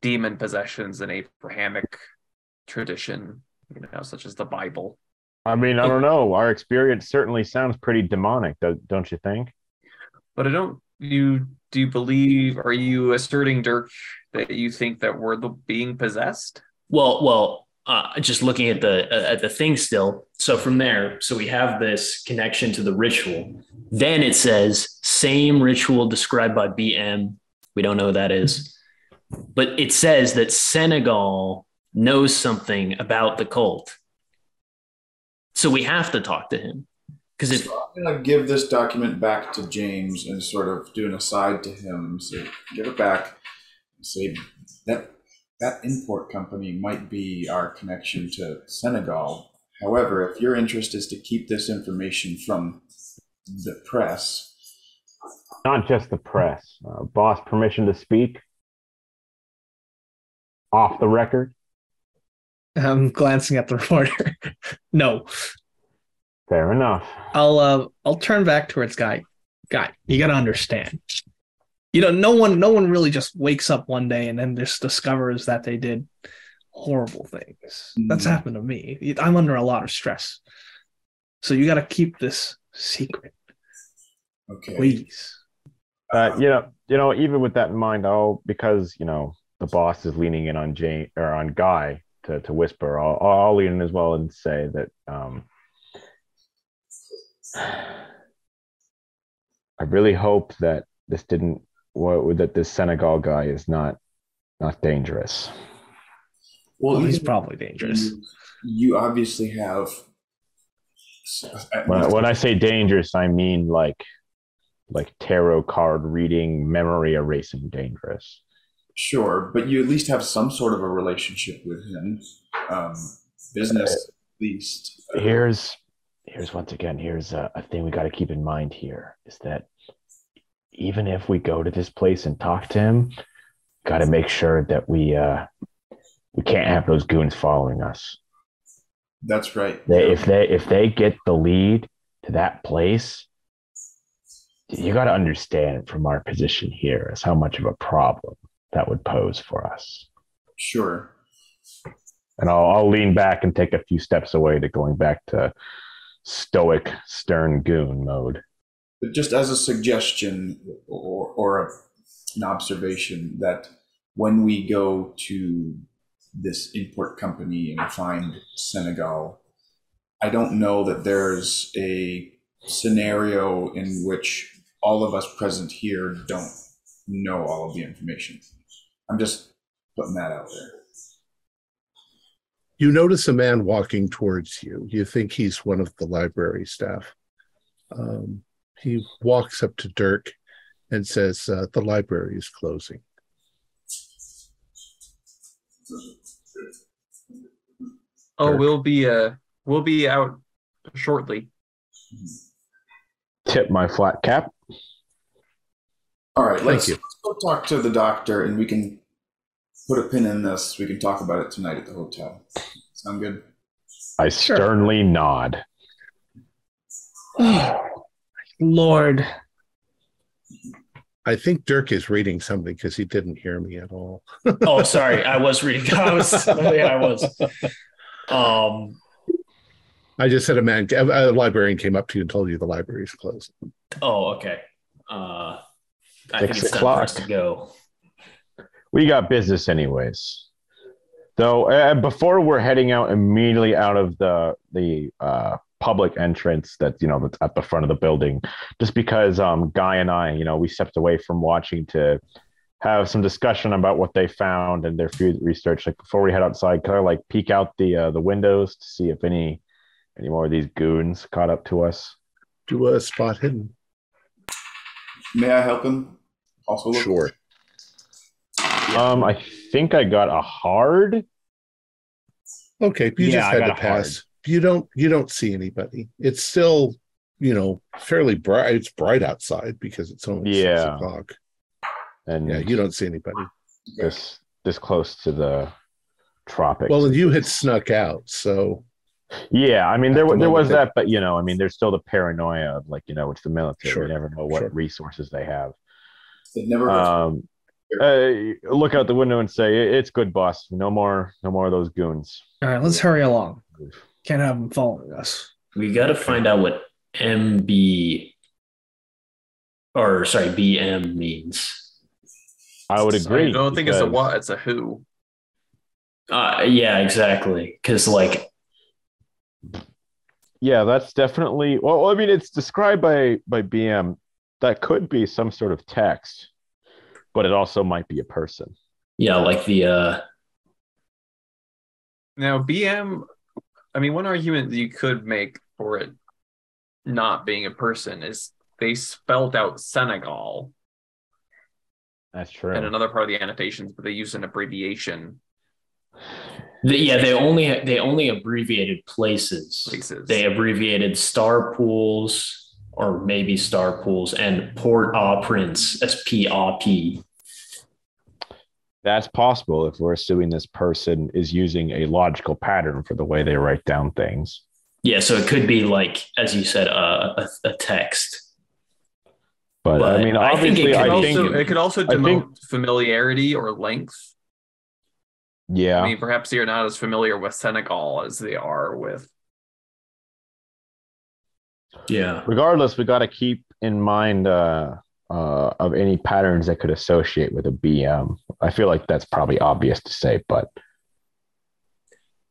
demon possessions in Abrahamic tradition, you know, such as the Bible. I mean, I don't know. Our experience certainly sounds pretty demonic, don't you think? But I don't. You do you believe? Are you asserting, Dirk, that you think that we're the being possessed? Well, well, uh, just looking at the uh, at the thing still. So from there, so we have this connection to the ritual. Then it says, same ritual described by B M. We don't know who that is. But it says that Senegal knows something about the cult. So we have to talk to him. Because if so I'm going to give this document back to James and sort of do an aside to him. So give it back and say that that import company might be our connection to Senegal. However, if your interest is to keep this information from the press, not just the press, uh, boss permission to speak off the record. I'm glancing at the reporter. No. Fair enough. I'll uh, I'll turn back towards Guy. Guy, you got to understand. You know, no one no one really just wakes up one day and then just discovers that they did horrible things. That's happened to me. I'm under a lot of stress. So you got to keep this secret. Okay. Please. Uh, you know, you know, even with that in mind, I'll, because, you know, the boss is leaning in on Jane or on Guy to, to whisper, I'll, I'll lean in as well and say that um, I really hope that this didn't, well, that this Senegal guy is not, not dangerous. Well, well he's probably dangerous. You, you obviously have. When, when I say dangerous, I mean like, like tarot card reading, memory erasing, dangerous. Sure, but you at least have some sort of a relationship with him, um, business uh, at least. Here's, here's once again, here's a, a thing we got to keep in mind. Here is that even if we go to this place and talk to him, got to make sure that we. Uh, We can't have those goons following us. That's right. They, if they if they get the lead to that place, you got to understand from our position here is how much of a problem that would pose for us. Sure. And I'll, I'll lean back and take a few steps away to going back to stoic, stern goon mode. But just as a suggestion or, or a, an observation that when we go to this import company and find Senegal, I don't know that there's a scenario in which all of us present here don't know all of the information. I'm just putting that out there. You notice a man walking towards you. You think he's one of the library staff. Um, he walks up to Dirk and says, uh, the library is closing. Oh, Dirk. we'll be uh, we'll be out shortly. Tip my flat cap. All right, let's, Thank you. let's go talk to the doctor, and we can put a pin in this. We can talk about it tonight at the hotel. Sound good? I sure. sternly nod. Oh, Lord. I think Dirk is reading something because he didn't hear me at all. Oh, sorry. I was reading. I was. Yeah, I was. Um, I just said a man, a librarian came up to you and told you the library is closed. Oh, okay. Uh, I think it's time for us to go. We got business anyways. Though, uh, before we're heading out immediately out of the the uh, public entrance that, you know, that's at the front of the building, just because um, Guy and I, you know, we stepped away from watching to have some discussion about what they found and their food research. Like before we head outside, kind of like peek out the uh, the windows to see if any any more of these goons caught up to us. Do a spot hidden. May I help him? Also, look? Sure. Um, I think I got a hard. Okay, you yeah, just had to pass. Hard. You don't. You don't see anybody. It's still, you know, fairly bright. It's bright outside because it's only yeah. six o'clock. And yeah, you don't see anybody this this close to the tropics. Well, and you had snuck out, so. Yeah, I mean, there, the there was that, that, but, you know, I mean, there's still the paranoia of, like, you know, it's the military. Sure. You never know what sure. resources they have. It never um, uh, look out the window and say, it's good, boss. No more no more of those goons. All right, let's hurry along. Can't have them following us. We got to find out what M B, or, sorry, B M means. I would agree. I don't think because... it's a what, it's a who. Uh, yeah, exactly. Because, like... Yeah, that's definitely... Well, I mean, it's described by, by B M. That could be some sort of text, but it also might be a person. Yeah, like the... Uh... Now, B M... I mean, one argument that you could make for it not being a person is they spelled out Senegal. That's true. And another part of the annotations, but they use an abbreviation. The, yeah, they only they only abbreviated places. Places. They abbreviated Star Pools, or maybe Star Pools, and Port-au-Prince as P R P. That's possible if we're assuming this person is using a logical pattern for the way they write down things. Yeah, so it could be like, as you said, uh, a, a text. But, but I mean, obviously, I think it could, I also, think, it could also demote think, familiarity or length. Yeah. I mean, perhaps they're not as familiar with Senegal as they are with. Yeah. Regardless, we got to keep in mind uh, uh, of any patterns that could associate with a B M. I feel like that's probably obvious to say, but.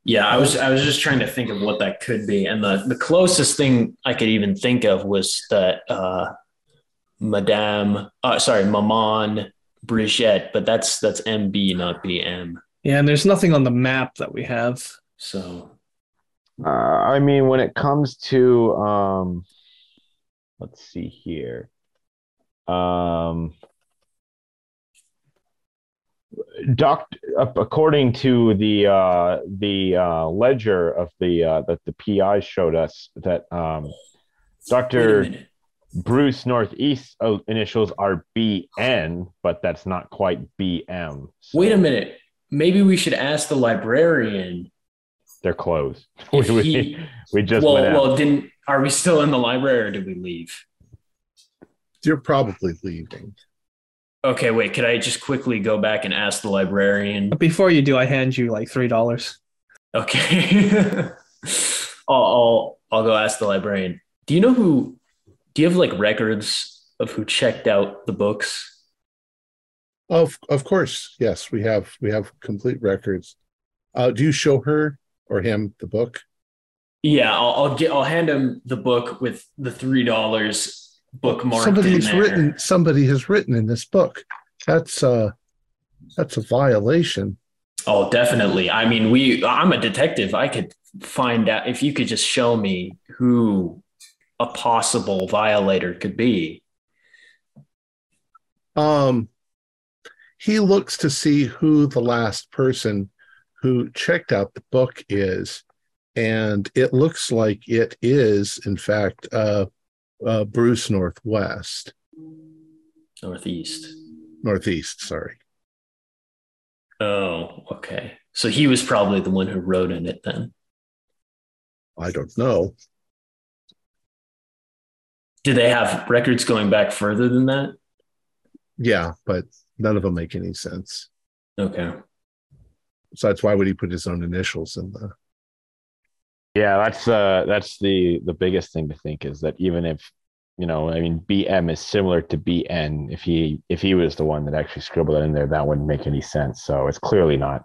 Yeah, I was I was just trying to think of what that could be. And the, the closest thing I could even think of was that. Uh, Madame, uh, sorry, Maman Brigitte, but that's that's M B, not B M. Yeah, and there's nothing on the map that we have. So, uh, I mean, when it comes to, um, let's see here, um, doc, according to the uh, the uh, ledger of the uh, that the P I showed us, that um, Doctor Bruce Northeast's initials are B N, but that's not quite B M. So. Wait a minute. Maybe we should ask the librarian. They're closed. We, he, we just well, went out. Well, didn't, are we still in the library or did we leave? You're probably leaving. Okay, wait, could I just quickly go back and ask the librarian? But before you do, I hand you like three dollars. Okay. I'll, I'll, I'll go ask the librarian. Do you know who, do you have like records of who checked out the books? Of of course, yes, we have we have complete records. Uh, do you show her or him the book? Yeah, I'll, I'll get I'll hand him the book with the three dollars bookmarked. Somebody's written. Somebody has written in this book. That's uh, that's a violation. Oh, definitely. I mean, we. I'm a detective. I could find out if you could just show me who a possible violator could be. Um. He looks to see who the last person who checked out the book is, and it looks like it is, in fact, uh, uh, Bruce Northwest. Northeast. Northeast, sorry. Oh, okay. So he was probably the one who wrote in it then. I don't know. Do they have records going back further than that? Yeah, but... none of them make any sense. Okay. So that's why would he put his own initials in the... Yeah, that's uh, that's the, the biggest thing to think is that even if, you know, I mean, B M is similar to B N. If he if he was the one that actually scribbled it in there, that wouldn't make any sense. So it's clearly not.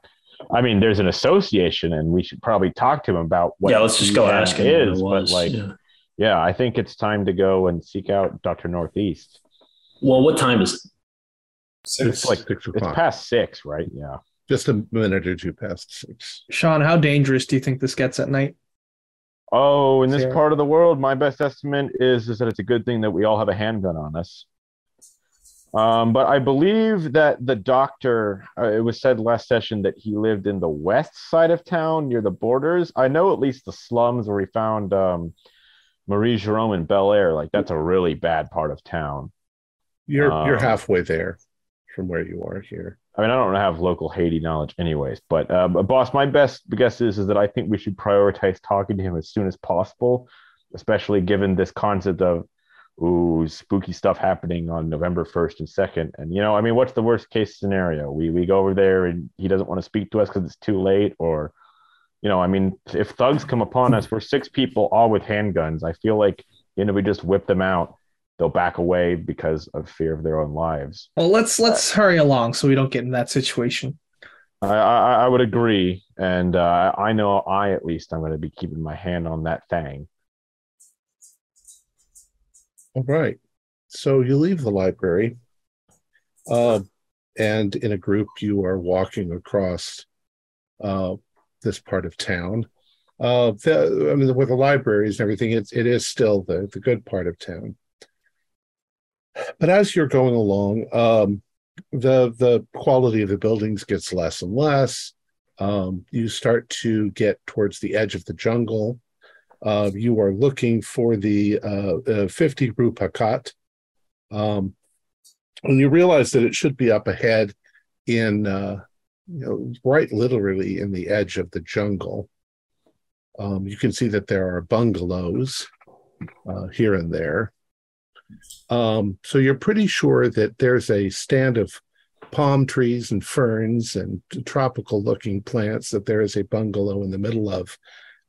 I mean, there's an association, and we should probably talk to him about what. Yeah, let's just go ask him is, what it was. But like, yeah. yeah, I think it's time to go and seek out Doctor Northeast. Well, what time is it? Six. It's like six o'clock. It's past six, right? Yeah. Just a minute or two past six. Sean, how dangerous do you think this gets at night? Oh, in this Sarah. part of the world, my best estimate is, is that it's a good thing that we all have a handgun on us. Um, but I believe that the doctor, uh, it was said last session that he lived in the west side of town near the borders. I know at least the slums where we found um, Marie Jerome in Bel Air. Like, that's a really bad part of town. You're um, You're halfway there. From where you are here. I mean, I don't have local Haiti knowledge anyways, but um, boss, my best guess is, is that I think we should prioritize talking to him as soon as possible, especially given this concept of, ooh, spooky stuff happening on November first and second. And, you know, I mean, what's the worst case scenario? We, we go over there and he doesn't want to speak to us because it's too late, or, you know, I mean, if thugs come upon us, we're six people all with handguns. I feel like, you know, we just whip them out. They'll back away because of fear of their own lives. Well, let's let's hurry along so we don't get in that situation. I I, I would agree, and uh, I know I at least I'm going to be keeping my hand on that thing. All right. So you leave the library, uh, and in a group you are walking across uh, this part of town. Uh, the, I mean, with the libraries and everything, it it is still the the good part of town. But as you're going along, um, the the quality of the buildings gets less and less. Um, you start to get towards the edge of the jungle. Uh, you are looking for the uh, uh, fifty Rue Paquette. Um, and you realize that it should be up ahead in, uh, you know, right literally in the edge of the jungle. Um, you can see that there are bungalows uh, here and there. Um, so you're pretty sure that there's a stand of palm trees and ferns and tropical looking plants that there is a bungalow in the middle of.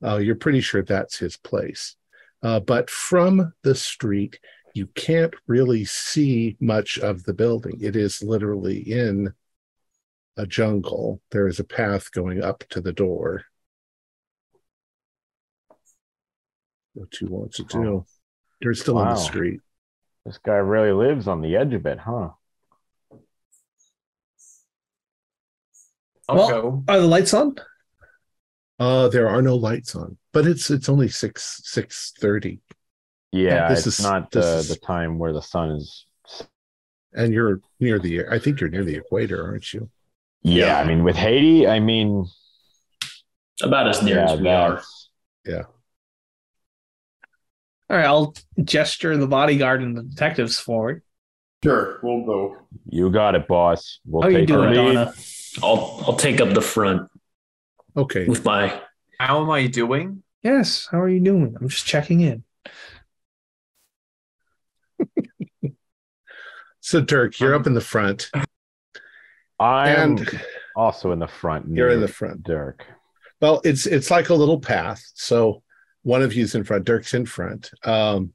Uh, you're pretty sure that's his place. Uh, but from the street, you can't really see much of the building. It is literally in a jungle. There is a path going up to the door. What you want to do? You're still wow. on the street. This guy really lives on the edge of it, huh? I'll well, go. Are the lights on? Uh, there are no lights on, but it's it's only six six thirty. Yeah, this it's is, not this uh, is, the time where the sun is. And you're near the. I think you're near the equator, aren't you? Yeah, yeah. I mean, with Haiti, I mean, about as near yeah, as we are. Yeah. All right, I'll gesture the bodyguard and the detectives forward. Sure, we'll go. You got it, boss. We'll How take are you doing, Donna? I'll I'll take up the front. Okay. With my. How am I doing? Yes. How are you doing? I'm just checking in. So, Dirk, you're um, up in the front. I'm and also in the front. You're in the front. Dirk. Well, it's it's like a little path. So one of you's in front. Dirk's in front. Um,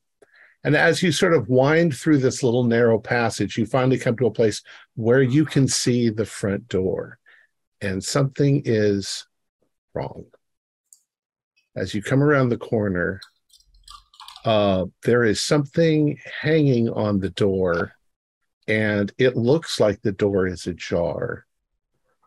and as you sort of wind through this little narrow passage, you finally come to a place where you can see the front door. And something is wrong. As you come around the corner, uh, there is something hanging on the door, and it looks like the door is ajar.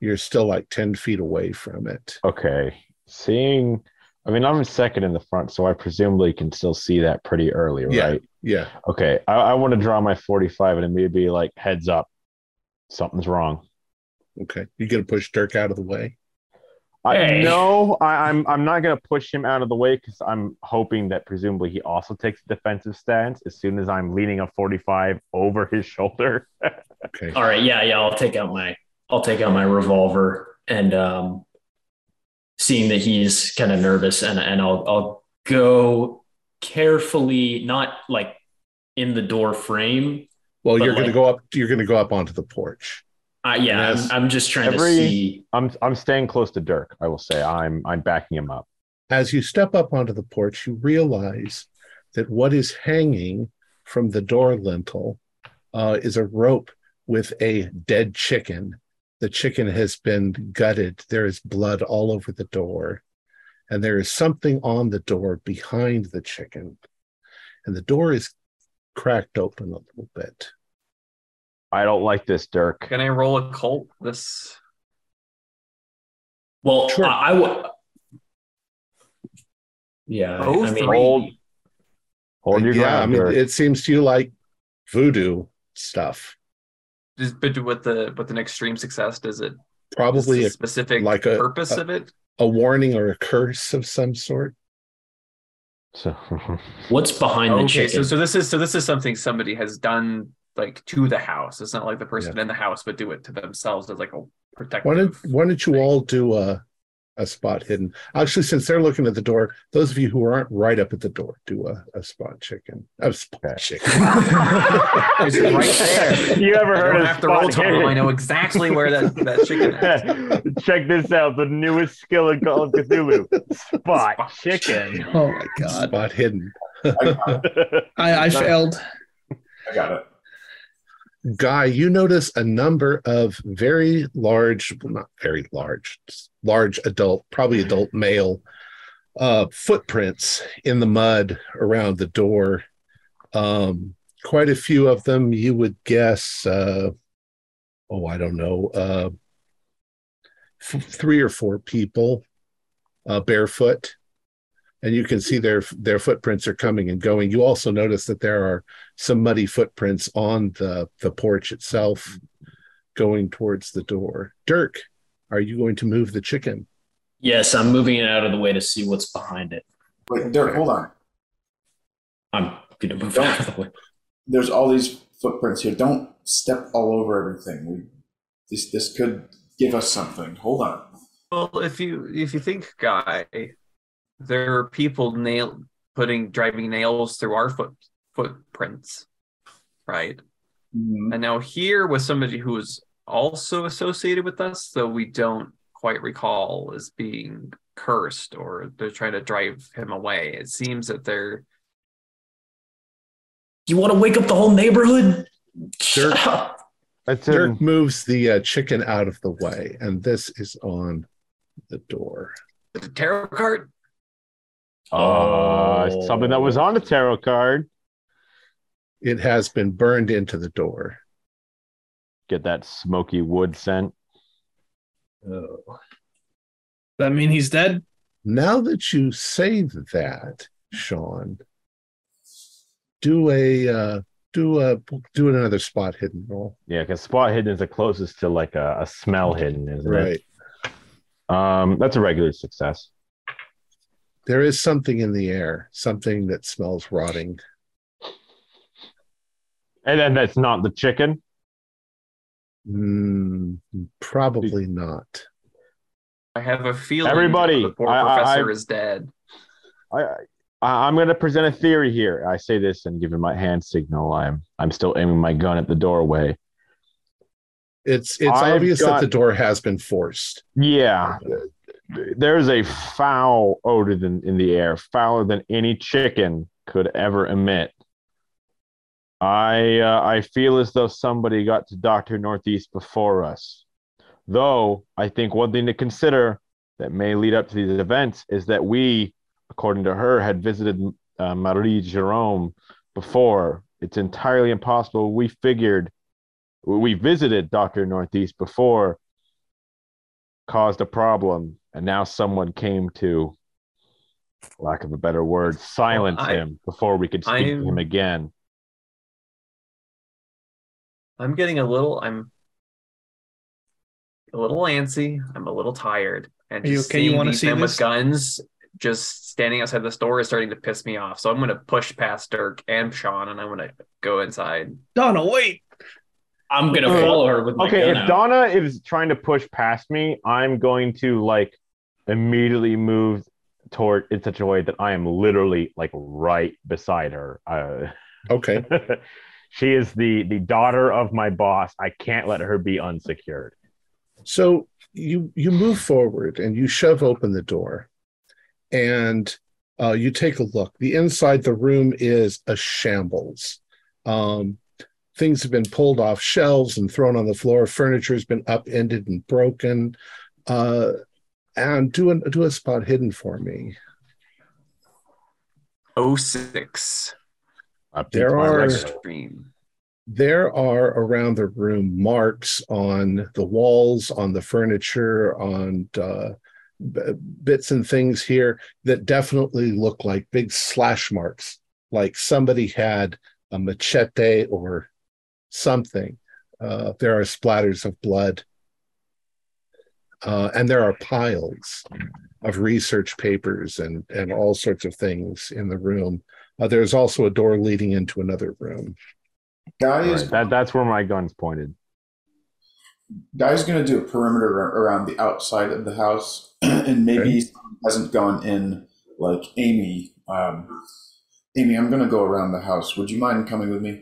You're still like ten feet away from it. Okay. Seeing, I mean, I'm second in the front, so I presumably can still see that pretty early, yeah, right? Yeah. Okay. I, I want to draw my forty-five and immediately, like, heads up. Something's wrong. Okay. You going to push Dirk out of the way? I, hey. No, I, I'm I'm not going to push him out of the way because I'm hoping that presumably he also takes a defensive stance as soon as I'm leaning a forty-five over his shoulder. Okay. All right. Yeah, yeah. I'll take out my I'll take out my revolver and um, seeing that he's kind of nervous, and and I'll I'll go carefully, not like in the door frame. Well, you're like, going to go up. You're going to go up onto the porch. Uh, yeah, I'm, I'm just trying every, to see. I'm I'm staying close to Dirk. I will say I'm I'm backing him up. As you step up onto the porch, you realize that what is hanging from the door lintel uh, is a rope with a dead chicken. The chicken has been gutted. There is blood all over the door, and there is something on the door behind the chicken, and the door is cracked open a little bit. I don't like this, Dirk. Can I roll a cult? This. Well, sure. I, I would. Yeah. Oh, I mean, hold, hold your yeah, ground. Yeah, I mean, Dirk. It seems to you like voodoo stuff. Just, but with the with an extreme success, does it probably does a specific like a, purpose a, of it? A warning or a curse of some sort. So, what's behind okay, the chicken? So, so this is so this is something somebody has done. Like to the house. It's not like the person yeah. in the house, but do it to themselves as like a protective. Why don't, why don't you thing. all do a, a spot hidden? Actually, since they're looking at the door, those of you who aren't right up at the door, do a, a spot chicken. A spot chicken. It's right there. You ever heard of spot chicken? I know exactly where that, that chicken is. Check this out. The newest skill in Call of Cthulhu. Spot, spot chicken. Oh my God. Spot hidden. I, I, I failed. I got it. Guy, you notice a number of very large, well, not very large, large adult, probably adult male uh, footprints in the mud around the door. Um, quite a few of them, you would guess, uh, oh, I don't know, uh, f- three or four people uh, barefoot. And you can see their their footprints are coming and going. You also notice that there are some muddy footprints on the, the porch itself going towards the door. Dirk, are you going to move the chicken? Yes, I'm moving it out of the way to see what's behind it. Wait, Dirk, hold on. I'm going to move it out of the way. There's all these footprints here. Don't step all over everything. We, this this could give us something. Hold on. Well, if you if you think, Guy... There are people nail putting driving nails through our foot footprints, right? Mm-hmm. And now here was somebody who was also associated with us, though we don't quite recall as being cursed or they're trying to drive him away. It seems that they're. You want to wake up the whole neighborhood? Dirk, Dirk moves the uh, chicken out of the way, and this is on the door. The tarot card. Uh, oh, something that was on a tarot card. It has been burned into the door. Get that smoky wood scent. Oh. Does that mean he's dead? Now that you say that, Sean, do a uh, do a do another spot hidden roll. Yeah, because spot hidden is the closest to like a, a smell hidden, isn't right. it? Right. Um, that's a regular success. There is something in the air, something that smells rotting. And then that's not the chicken? Mm, probably not. I have a feeling Everybody, that the poor I, professor I, I, is dead. I I'm going to present a theory here. I say this and giving my hand signal. I'm I'm still aiming my gun at the doorway. It's it's I've obvious got, that the door has been forced. Yeah. There's a foul odor than, in the air, fouler than any chicken could ever emit. I uh, I feel as though somebody got to Doctor Northeast before us. Though, I think one thing to consider that may lead up to these events is that we, according to her, had visited uh, Marie Jerome before. It's entirely impossible. We figured we visited Doctor Northeast before, caused a problem, and now someone came to, for lack of a better word, silence I, him before we could speak I'm, to him again. I'm getting a little, I'm a little antsy. I'm a little tired. And just okay? seeing these see men this? with guns just standing outside this door is starting to piss me off. So I'm going to push past Dirk and Sean, and I'm going to go inside. Donna, wait! I'm going to follow her with my Okay, gun if out. Donna is trying to push past me, I'm going to, like, immediately move toward in such a way that I am literally, like, right beside her. Uh, okay. She is the, the daughter of my boss. I can't let her be unsecured. So you, you move forward, and you shove open the door, and uh, you take a look. The inside the room is a shambles. Um Things have been pulled off shelves and thrown on the floor. Furniture has been upended and broken. Uh, and do a, do a spot hidden for me. Oh, six. There are, there are around the room marks on the walls, on the furniture, on uh, b- bits and things here that definitely look like big slash marks. Like somebody had a machete or something. Uh, there are splatters of blood. Uh, and there are piles of research papers and, and all sorts of things in the room. Uh, there's also a door leading into another room. Guy is, right. that, that's where my gun's pointed. Guy's going to do a perimeter around the outside of the house, and maybe okay. someone hasn't gone in like Amy. Um, Amy, I'm going to go around the house. Would you mind coming with me?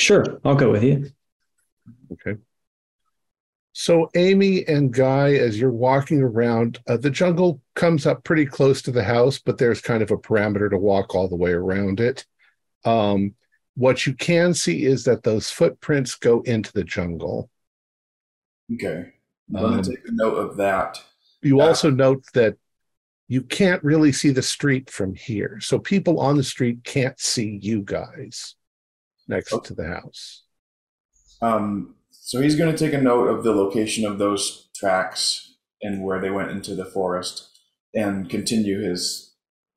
Sure, I'll go with you. Okay. So Amy and Guy, as you're walking around, uh, the jungle comes up pretty close to the house, but there's kind of a perimeter to walk all the way around it. Um, what you can see is that those footprints go into the jungle. Okay. I'm um, going to take a note of that. You uh, also note that you can't really see the street from here. So people on the street can't see you guys. Next okay. to the house. Um, so he's going to take a note of the location of those tracks and where they went into the forest and continue his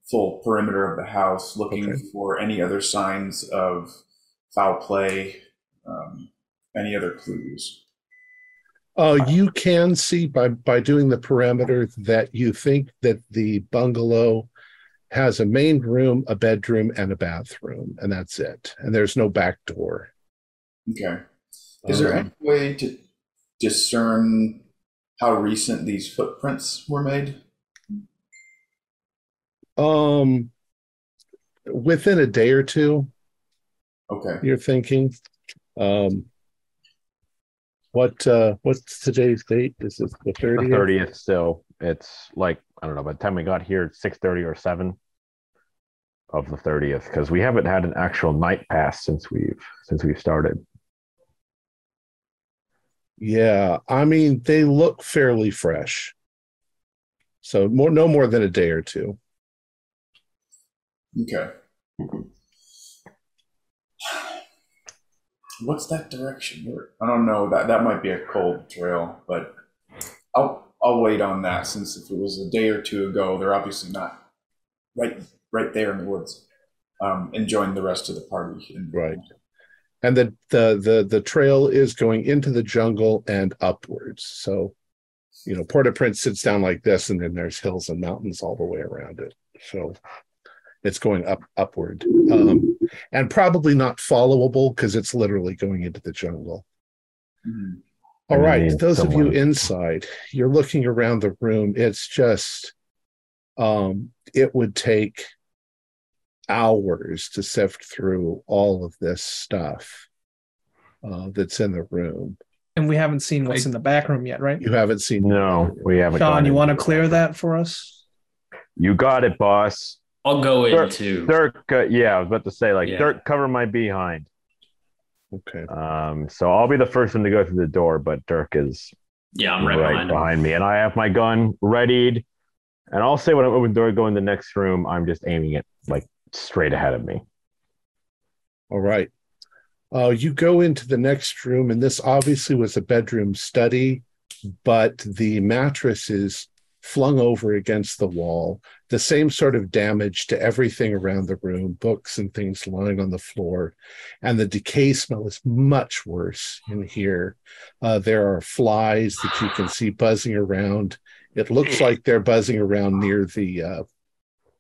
full perimeter of the house, looking okay. for any other signs of foul play, um, any other clues. Uh, you can see by, by doing the perimeter that you think that the bungalow has a main room, a bedroom, and a bathroom, and that's it. And there's no back door. Okay. Is um, there any way to discern how recent these footprints were made? Um, within a day or two. Okay. You're thinking. Um, what uh, what's today's date? Is it the thirtieth? The thirtieth, so it's like, I don't know, by the time we got here, it's six thirty or seven of the thirtieth, because we haven't had an actual night pass since we've since we've started. Yeah, I mean, they look fairly fresh. So more, no more than a day or two. Okay. What's that direction? I don't know. That that might be a cold trail, but I'll... I'll wait on that, since if it was a day or two ago, they're obviously not right right there in the woods, um, and join the rest of the party. In the right. Moment. And the, the the the trail is going into the jungle and upwards. So, you know, Port-au-Prince sits down like this, and then there's hills and mountains all the way around it. So it's going up upward, um, and probably not followable because it's literally going into the jungle. Mm-hmm. All right, those someone. of you inside, you're looking around the room. It's just, um, it would take hours to sift through all of this stuff uh, that's in the room. And we haven't seen what's in the back room yet, right? You haven't seen. No, we haven't. Sean, you want to clear that for us? You got it, boss. I'll go in too. Dirk, uh, yeah, I was about to say, like, yeah. Dirk, cover my behind. Okay. Um. So I'll be the first one to go through the door, but Dirk is yeah, I'm right, right behind, behind me, and I have my gun readied. And I'll say when I open the door, go in the next room, I'm just aiming it like straight ahead of me. All right. Uh, you go into the next room, and this obviously was a bedroom study, but the mattress is flung over against the wall. The same sort of damage to everything around the room, books and things lying on the floor. And the decay smell is much worse in here. Uh, there are flies that you can see buzzing around. It looks like they're buzzing around near the uh,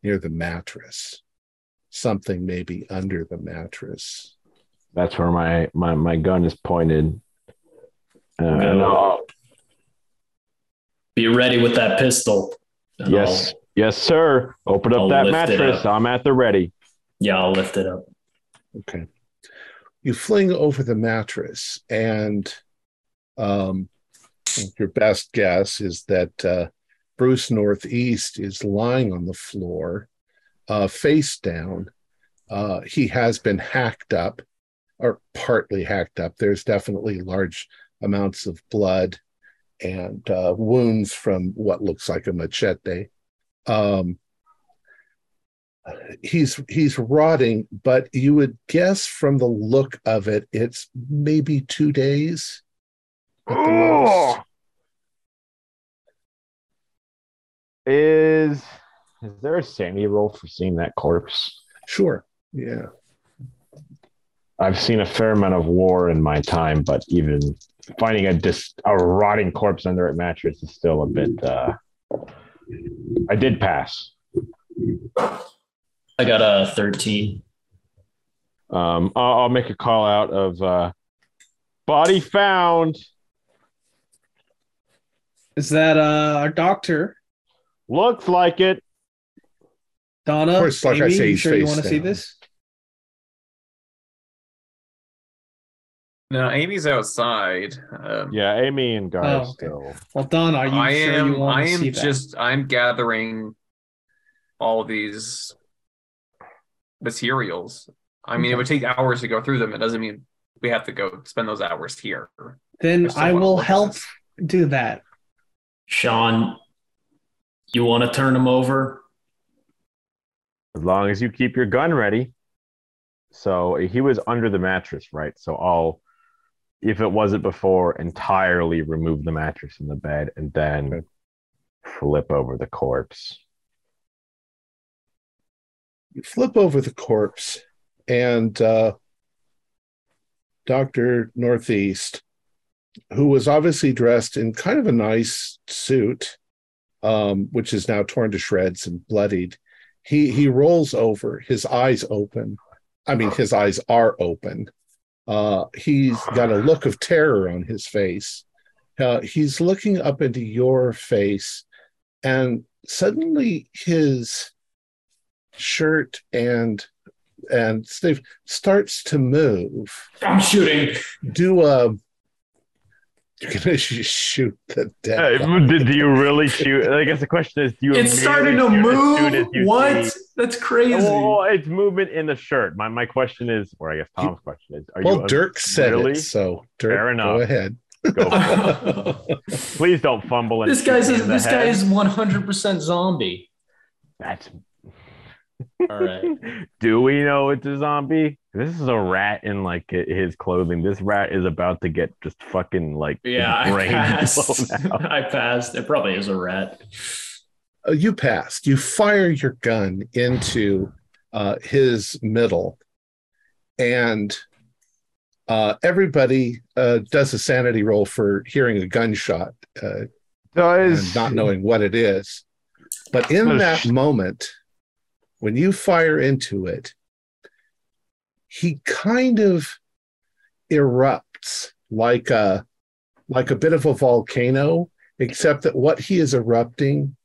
near the mattress. Something maybe under the mattress. That's where my, my, my gun is pointed. Uh, no. and I'll... Be ready with that pistol. Yes, I'll... yes, sir. Open up I'll that mattress. Up. I'm at the ready. Yeah, I'll lift it up. Okay. You fling over the mattress, and um, your best guess is that uh, Bruce Northeast is lying on the floor, uh, face down. Uh, he has been hacked up. Or partly hacked up. There's definitely large amounts of blood and uh, wounds from what looks like a machete. Um, he's he's rotting, but you would guess from the look of it, it's maybe two days at the most. Is is there a sanity roll for seeing that corpse? Sure. Yeah. I've seen a fair amount of war in my time, but even finding a dis- a rotting corpse under a mattress is still a bit... Uh... I did pass. I got a thirteen. Um, I'll, I'll make a call out of uh, body found. Is that uh, our doctor? Looks like it. Donna, of course, like Amy, I say, you sure you want to see this? No, Amy's outside. Um, yeah, Amy and Guy oh, still. Okay. Well, Don, are you I sure am, you want I to am see just, that? I'm gathering all these materials. I mean, okay. It would take hours to go through them. It doesn't mean we have to go spend those hours here. Then I will help do that. Sean, you want to turn them over? As long as you keep your gun ready. So he was under the mattress, right? So I'll... If it wasn't before, entirely remove the mattress and the bed and then okay. flip over the corpse. You flip over the corpse and uh, Doctor Northeast, who was obviously dressed in kind of a nice suit, um, which is now torn to shreds and bloodied, he, he rolls over, his eyes open. I mean, his eyes are open. Uh, he's got a look of terror on his face. Uh, he's looking up into your face, and suddenly his shirt and and sleeve starts to move. I'm shooting. Do a. You're gonna shoot the dead. Uh, do you really shoot? I guess the question is, do you? It's starting to move. What? See? That's crazy. Well, it's movement in the shirt. My my question is, or I guess Tom's you, question is, are well, you? Well, Dirk said really? It, so Dirk, fair enough. Go ahead. Go for it. Please don't fumble. And this guy's a, this head. guy is one hundred percent zombie. That's all right. Do we know it's a zombie? This is a rat in like his clothing. This rat is about to get just fucking like yeah. I passed. I passed. It probably is a rat. Uh, you passed. You fire your gun into uh, his middle, and uh, everybody uh, does a sanity roll for hearing a gunshot, uh, does... and not knowing what it is. But in that moment, when you fire into it, he kind of erupts like a like a bit of a volcano, except that what he is erupting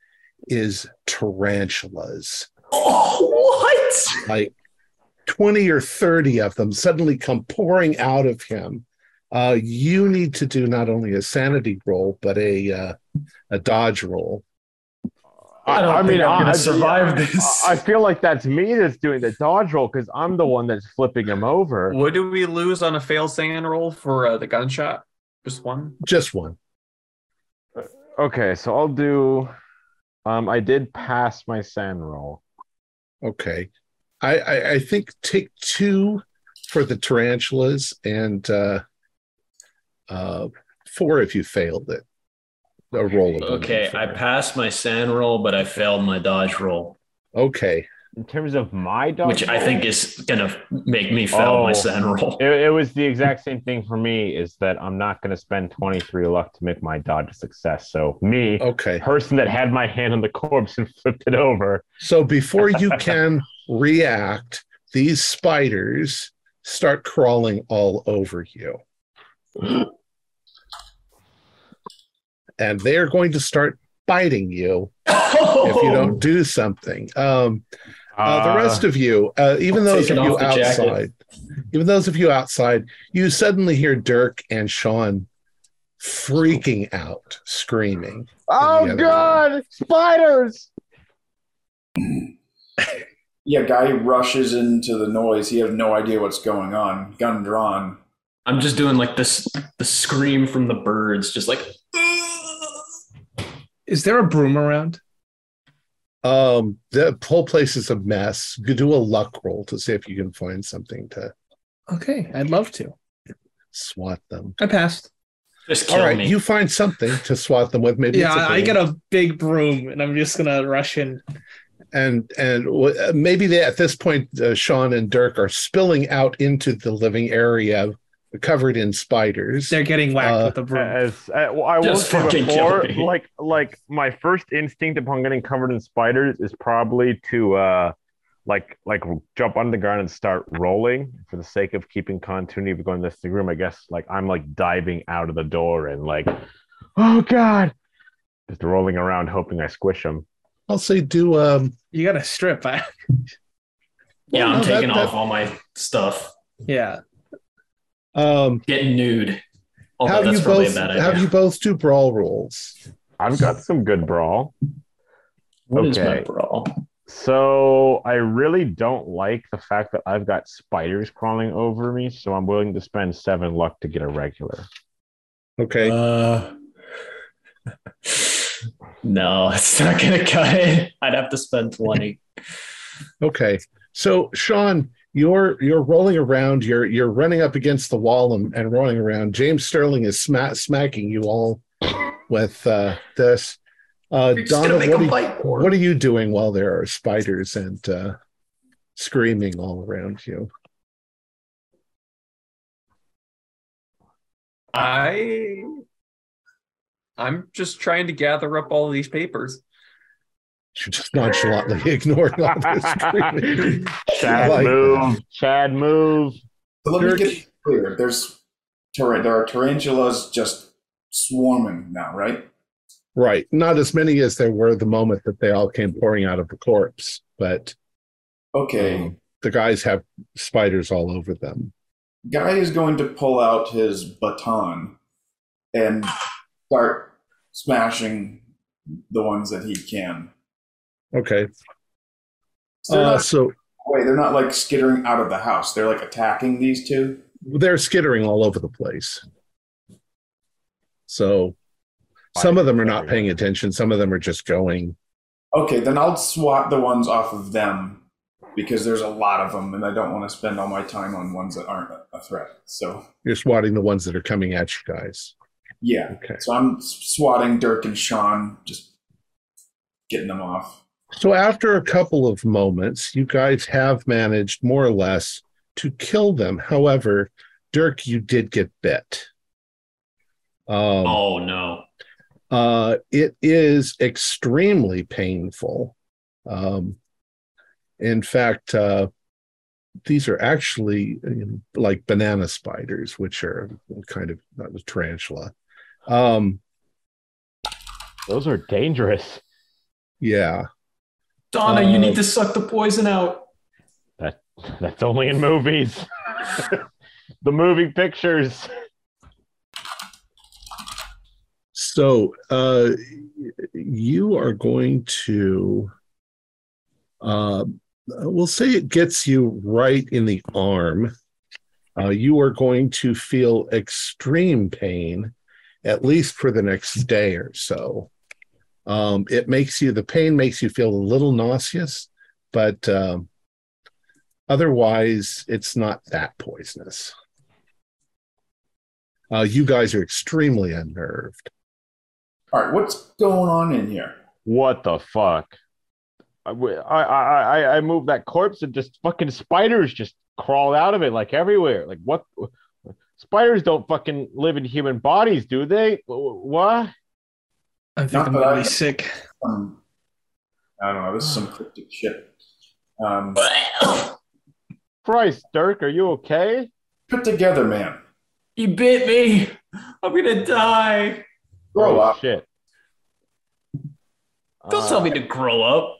is tarantulas. Oh, what? Like twenty or thirty of them suddenly come pouring out of him. Uh, you need to do not only a sanity roll, but a uh, a dodge roll. I, don't I mean, I'm gonna I survive this. I feel like that's me that's doing the dodge roll because I'm the one that's flipping him over. What do we lose on a failed sand roll for uh, the gunshot? Just one? Just one. Okay, so I'll do... Um, I did pass my sand roll. Okay. I, I, I think take two for the tarantulas and uh, uh, four if you failed it. A roll of okay, I passed my sand roll, but I failed my dodge roll. Okay. In terms of my dodge Which roll? I think is going to make me fail oh, my sand roll. It, it was the exact same thing for me, is that I'm not going to spend twenty-three luck to make my dodge a success. So me, okay. person that had my hand on the corpse and flipped it over. So before you can react, these spiders start crawling all over you. And they're going to start biting you oh. if you don't do something. Um, uh, uh, the rest of you, uh, even those of you outside, even those of you outside, you suddenly hear Dirk and Sean freaking out, screaming. Oh, God! Room. Spiders! Yeah, guy rushes into the noise. He has no idea what's going on. Gun drawn. I'm just doing like this, the scream from the birds, just like... Is there a broom around? Um, the whole place is a mess. You do a luck roll to see if you can find something to... Okay, I'd love to. Swat them. I passed. Just kill All right, me. You find something to swat them with. Maybe yeah, it's a I got a big broom, and I'm just going to rush in. And and w- maybe they, at this point, uh, Sean and Dirk are spilling out into the living area covered in spiders. They're getting whacked uh, with the broom. As, uh, well, I Just will say before, like, like my first instinct upon getting covered in spiders is probably to uh, like like jump on the ground and start rolling for the sake of keeping continuity of going to this room. I guess like I'm like diving out of the door and like, oh God, just rolling around hoping I squish them. I'll say do... Um, you got to strip. yeah, well, I'm no, taking that, off that... all my stuff. Yeah. Um, Getting nude. Although that's probably a bad idea. Have you both do brawl rolls? I've got some good brawl. What okay. is my brawl? So I really don't like the fact that I've got spiders crawling over me, so I'm willing to spend seven luck to get a regular. Okay. Uh, no, it's not going to cut it. I'd have to spend twenty. Okay. So, Sean... You're you're rolling around. You're you're running up against the wall and, and rolling around. James Sterling is sma- smacking you all with uh, this. Uh, Donna, what are, you, what are you doing while there are spiders and uh, screaming all around you? I I'm just trying to gather up all of these papers. You're just nonchalantly ignoring all this screaming. Chad, like, move. Chad, move. So let me get clear. There's, there are tarantulas just swarming now, right? Right. Not as many as there were the moment that they all came pouring out of the corpse, but okay. Um, the guys have spiders all over them. Guy is going to pull out his baton and start smashing the ones that he can. Okay. So, they're uh, not, so wait, they're not like skittering out of the house. They're like attacking these two. They're skittering all over the place. So some of them are not paying attention. Some of them are just going. Okay, then I'll swat the ones off of them because there's a lot of them, and I don't want to spend all my time on ones that aren't a threat. So you're swatting the ones that are coming at you guys. Yeah. Okay. So I'm swatting Dirk and Sean, just getting them off. So after a couple of moments, you guys have managed more or less to kill them. However, Dirk, you did get bit. Um, oh, no. Uh, it is extremely painful. Um, in fact, uh, these are actually you know, like banana spiders, which are kind of not a tarantula. Um, Those are dangerous. Yeah. Donna, uh, you need to suck the poison out. That that's only in movies. The movie pictures. So uh, you are going to, uh, we'll say it gets you right in the arm. Uh, you are going to feel extreme pain, at least for the next day or so. Um, it makes you, the pain makes you feel a little nauseous, but uh, otherwise it's not that poisonous. Uh, you guys are extremely unnerved. All right, what's going on in here? What the fuck? I, I, I, I moved that corpse and just fucking spiders just crawled out of it like everywhere. Like what? Spiders don't fucking live in human bodies, do they? What? I think I'm really sick. Um, I don't know. This is some cryptic shit. Um, Christ, Dirk, are you okay? Put together, man. He bit me. I'm gonna die. Grow oh, up. Shit. Don't uh, tell me to grow up.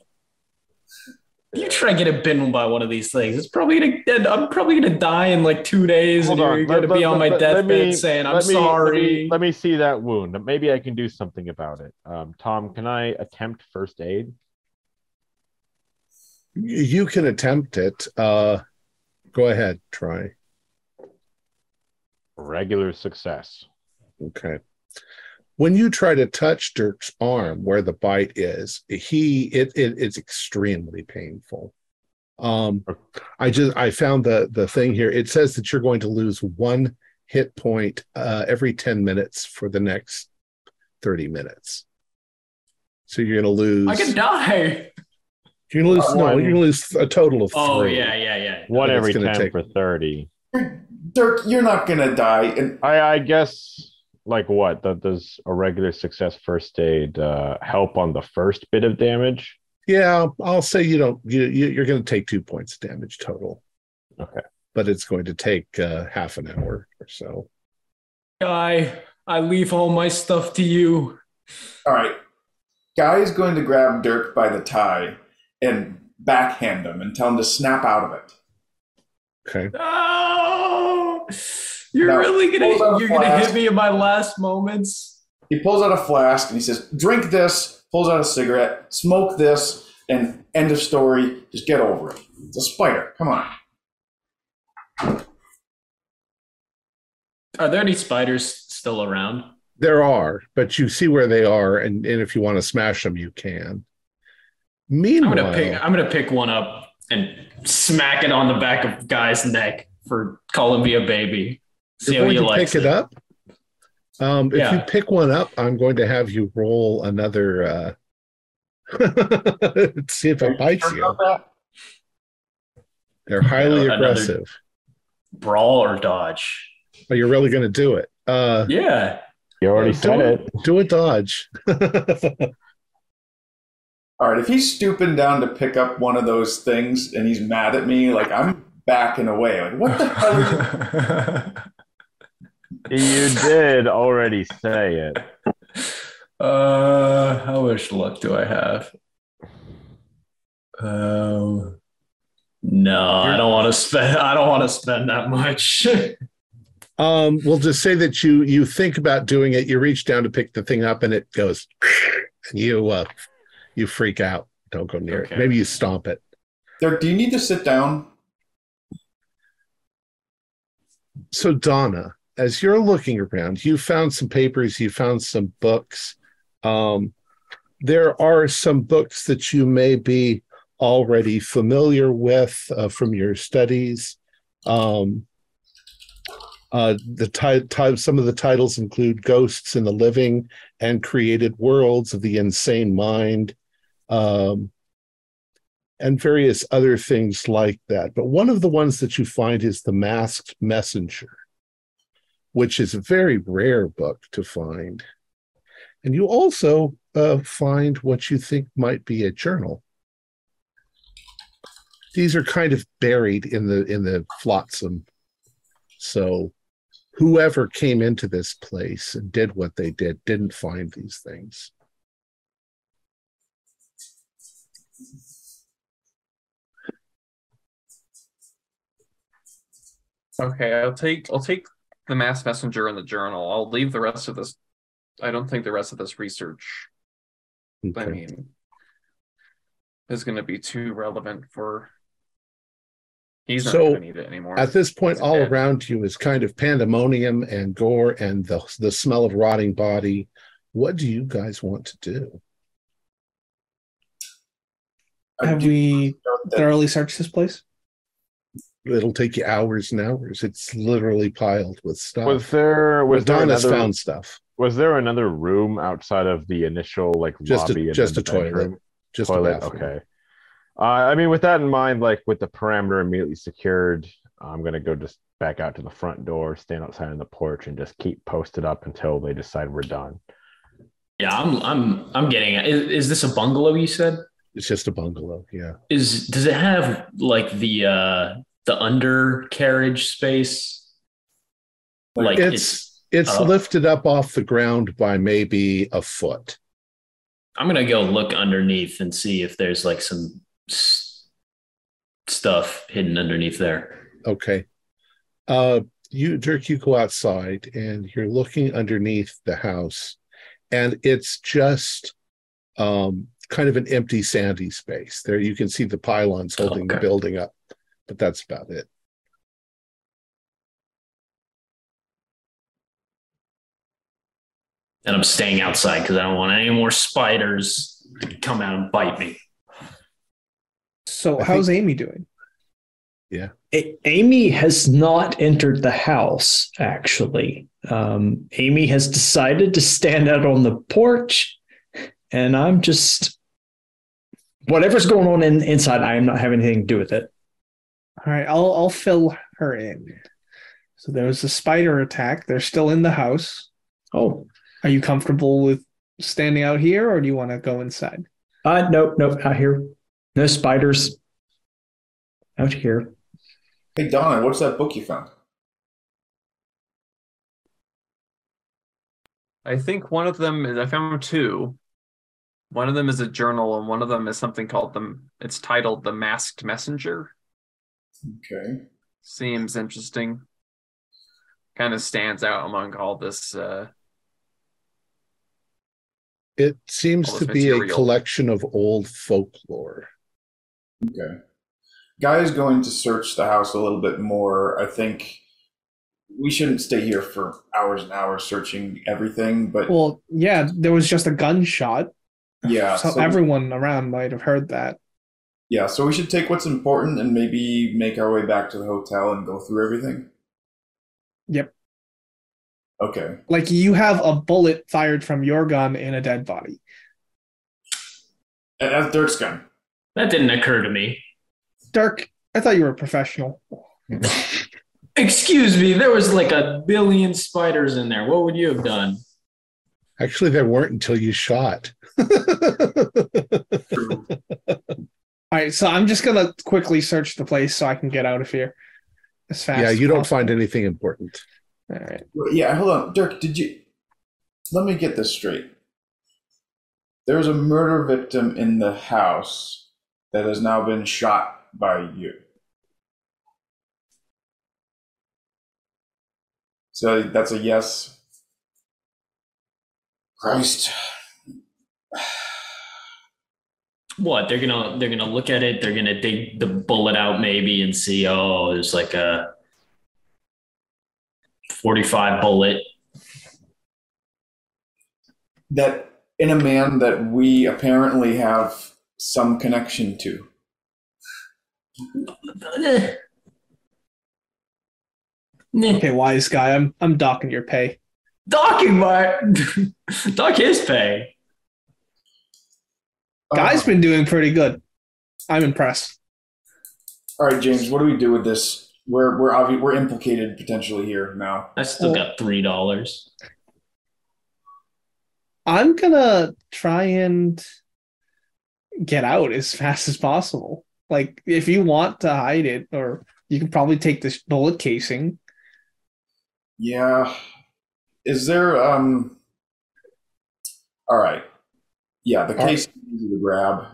You try to get bitten by one of these things. It's probably gonna. End, I'm probably gonna die in like two days, and you're gonna be on my deathbed saying, "I'm sorry." Let me see that wound. Maybe I can do something about it. Um, Tom, can I attempt first aid? You can attempt it. Uh, go ahead, try. Regular success. Okay. When you try to touch Dirk's arm where the bite is, he it, it it's extremely painful. Um, I just I found the the thing here. It says that you're going to lose one hit point uh, every ten minutes for the next thirty minutes. So you're going to lose. I can die. You're going to lose. Oh, no, I mean, you're going to lose a total of. Oh three. yeah, yeah, yeah. One every ten take. For thirty. Dirk, you're not going to die. And I I guess. Like what? That does a regular success first aid uh, help on the first bit of damage? Yeah, I'll say you don't. You, you you're going to take two points of damage total. Okay, but it's going to take uh, half an hour or so. Guy, I leave all my stuff to you. All right, Guy is going to grab Dirk by the tie and backhand him and tell him to snap out of it. Okay. No! You're now, really gonna you're gonna hit me in my last moments. He pulls out a flask and he says, "Drink this." Pulls out a cigarette, smoke this, and end of story. Just get over it. It's a spider. Come on. Are there any spiders still around? There are, but you see where they are, and, and if you want to smash them, you can. Meanwhile, I'm gonna pick, I'm gonna pick one up and smack it on the back of Guy's neck for calling me a baby. You're going to pick it up. Um, if yeah. you pick one up, I'm going to have you roll another. Uh... see if it bites you. They're highly uh, aggressive. Brawl or dodge? Are you really going to do it? Uh, yeah. You already do, said it. Do a dodge. All right. If he's stooping down to pick up one of those things and he's mad at me, like I'm backing away. Like what the hell? You did already say it. Uh, how much luck do I have? Um, no, I don't want to spend. I don't want to spend that much. um, we'll just say that you you think about doing it. You reach down to pick the thing up, and it goes. And you uh, you freak out. Don't go near okay. it. Maybe you stomp it. Dirk, do you need to sit down? So Donna, as you're looking around, you found some papers, you found some books. Um, there are some books that you may be already familiar with uh, from your studies. Um, uh, the ti- ti- some of the titles include Ghosts in the Living and Created Worlds of the Insane Mind, um, and various other things like that. But one of the ones that you find is The Masked Messenger, which is a very rare book to find. And you also uh, find what you think might be a journal. These are kind of buried in the in the flotsam. So whoever came into this place and did what they did didn't find these things. Okay, I'll take I'll take the Masked Messenger and the journal. I'll leave the rest of this. I don't think the rest of this research, okay. I mean, is going to be too relevant for. He's not so going to need it anymore. At this point, He's all dead. around you is kind of pandemonium and gore and the the smell of rotting body. What do you guys want to do? Have we thoroughly searched this place? It'll take you hours and hours. It's literally piled with stuff. Was there? Was Madonna's there another, found stuff. Was there another room outside of the initial like just lobby? A, and just a toilet. Bedroom? Just toilet. A okay. Uh, I mean, with that in mind, like with the perimeter immediately secured, I'm gonna go just back out to the front door, stand outside on the porch, and just keep posted up until they decide we're done. Yeah, I'm. I'm. I'm getting. Is, is this a bungalow? You said. It's just a bungalow, yeah. Is does it have like the uh, the undercarriage space? Like it's it's, it's uh, lifted up off the ground by maybe a foot. I'm gonna go look underneath and see if there's like some s- stuff hidden underneath there. Okay, uh, you Dirk, you go outside and you're looking underneath the house, and it's just. Um, kind of an empty sandy space. There you can see the pylons holding okay. the building up, but that's about it. And I'm staying outside because I don't want any more spiders to come out and bite me. So I how's think, Amy doing? Yeah. A- Amy has not entered the house, actually. Um, Amy has decided to stand out on the porch, and I'm just... Whatever's going on in, inside, I am not having anything to do with it. All right, I'll I'll fill her in. So there was a spider attack. They're still in the house. Oh, are you comfortable with standing out here, or do you want to go inside? Uh, no, no, out here. No spiders. Out here. Hey, Donna, what's that book you found? I think one of them is. I found two. One of them is a journal, and one of them is something called the. It's titled "The Masked Messenger." Okay. Seems interesting. Kind of stands out among all this. Uh, it seems to be material. A collection of old folklore. Okay. Guy is going to search the house a little bit more. I think we shouldn't stay here for hours and hours searching everything. But well, yeah, there was just a gunshot. Yeah, so, so everyone around might have heard that. Yeah, so we should take what's important and maybe make our way back to the hotel and go through everything. Yep. Okay. Like you have a bullet fired from your gun in a dead body. And that's Dirk's gun. That didn't occur to me. Dirk, I thought you were a professional. Excuse me, there was like a billion spiders in there. What would you have done? Actually, there weren't until you shot. All right, so I'm just going to quickly search the place so I can get out of here as fast as possible. Yeah, you don't find anything important. All right. Yeah, hold on. Dirk, did you... Let me get this straight. There's a murder victim in the house that has now been shot by you. So that's a yes... Christ. What they're gonna they're gonna look at it, they're gonna dig the bullet out maybe and see, oh, there's like a forty-five bullet. That in a man that we apparently have some connection to. Okay, wise guy, I'm I'm docking your pay. Docking my dock his pay. Uh, Guy's been doing pretty good. I'm impressed. All right, James, what do we do with this? We're we're obvi- we're implicated potentially here now. I still well, got three dollars. I'm gonna try and get out as fast as possible. Like if you want to hide it, or you can probably take this bullet casing. Yeah. Is there, um, all right. Yeah, the case is easy to grab.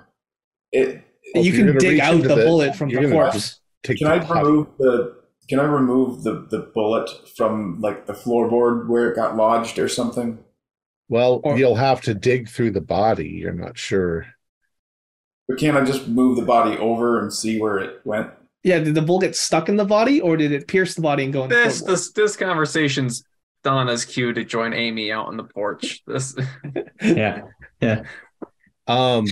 It, well, you can dig out the bullet from the corpse. Can I remove the Can I remove the, the bullet from like the floorboard where it got lodged or something? Well, or, you'll have to dig through the body. You're not sure. But can't I just move the body over and see where it went? Yeah, did the bullet get stuck in the body or did it pierce the body and go in this, the This This conversation's Donna's cue to join Amy out on the porch. This, Yeah, yeah. Um,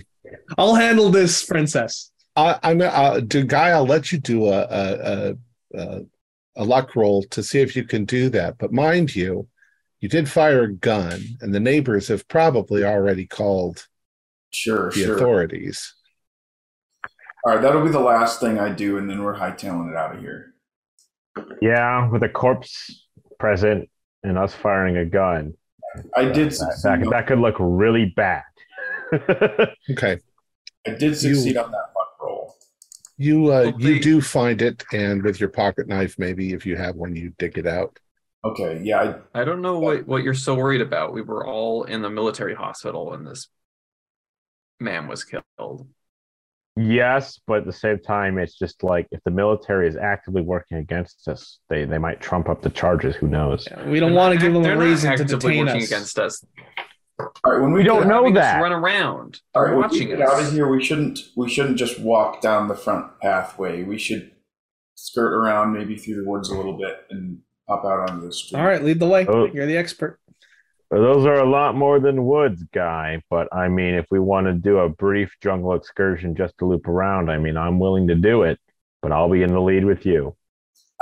I'll handle this, princess. I, I'm uh, Guy, I'll let you do a a, a a luck roll to see if you can do that. But mind you, you did fire a gun, and the neighbors have probably already called sure, the sure. authorities. All right, that'll be the last thing I do, and then we're hightailing it out of here. Yeah, with a corpse present and us firing a gun. I uh, did that, that, that could look really bad. Okay. I did succeed you, on that luck roll. You uh, okay. you do find it, and with your pocket knife, maybe if you have one, you dig it out. Okay, yeah. I, I don't know what, what you're so worried about. We were all in the military hospital when this man was killed. Yes, but at the same time, it's just like if the military is actively working against us, they, they might trump up the charges. Who knows? Yeah, we don't want to give them a reason to detain us. Against us. All right, when we, we don't know that, run around. All right, watching when we get us. out of here, we shouldn't. We shouldn't just walk down the front pathway. We should skirt around, maybe through the woods a little bit, and pop out onto the street. All right, lead the way. Oh. You're the expert. Those are a lot more than woods, Guy. But I mean, if we want to do a brief jungle excursion just to loop around, I mean, I'm willing to do it. But I'll be in the lead with you.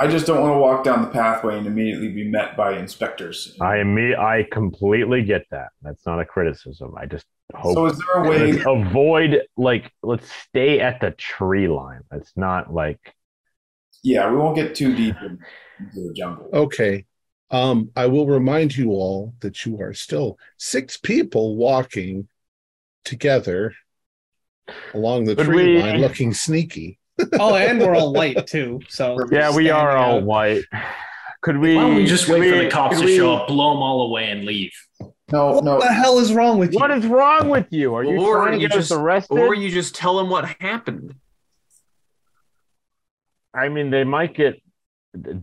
I just don't want to walk down the pathway and immediately be met by inspectors. I imme- I completely get that. That's not a criticism. I just hope. So is there a way? Avoid like let's stay at the tree line. It's not like. Yeah, we won't get too deep into the jungle. Okay. Um, I will remind you all that you are still six people walking together along the Could tree we... line looking sneaky. Oh, and we're all white, too. So yeah, we are out. all white. Could we... Why don't we just wait we, for the cops to we... show up, blow them all away, and leave? No, what no. What the hell is wrong with you? What is wrong with you? Are you or trying to get us arrested? Or you just tell them what happened. I mean, they might get...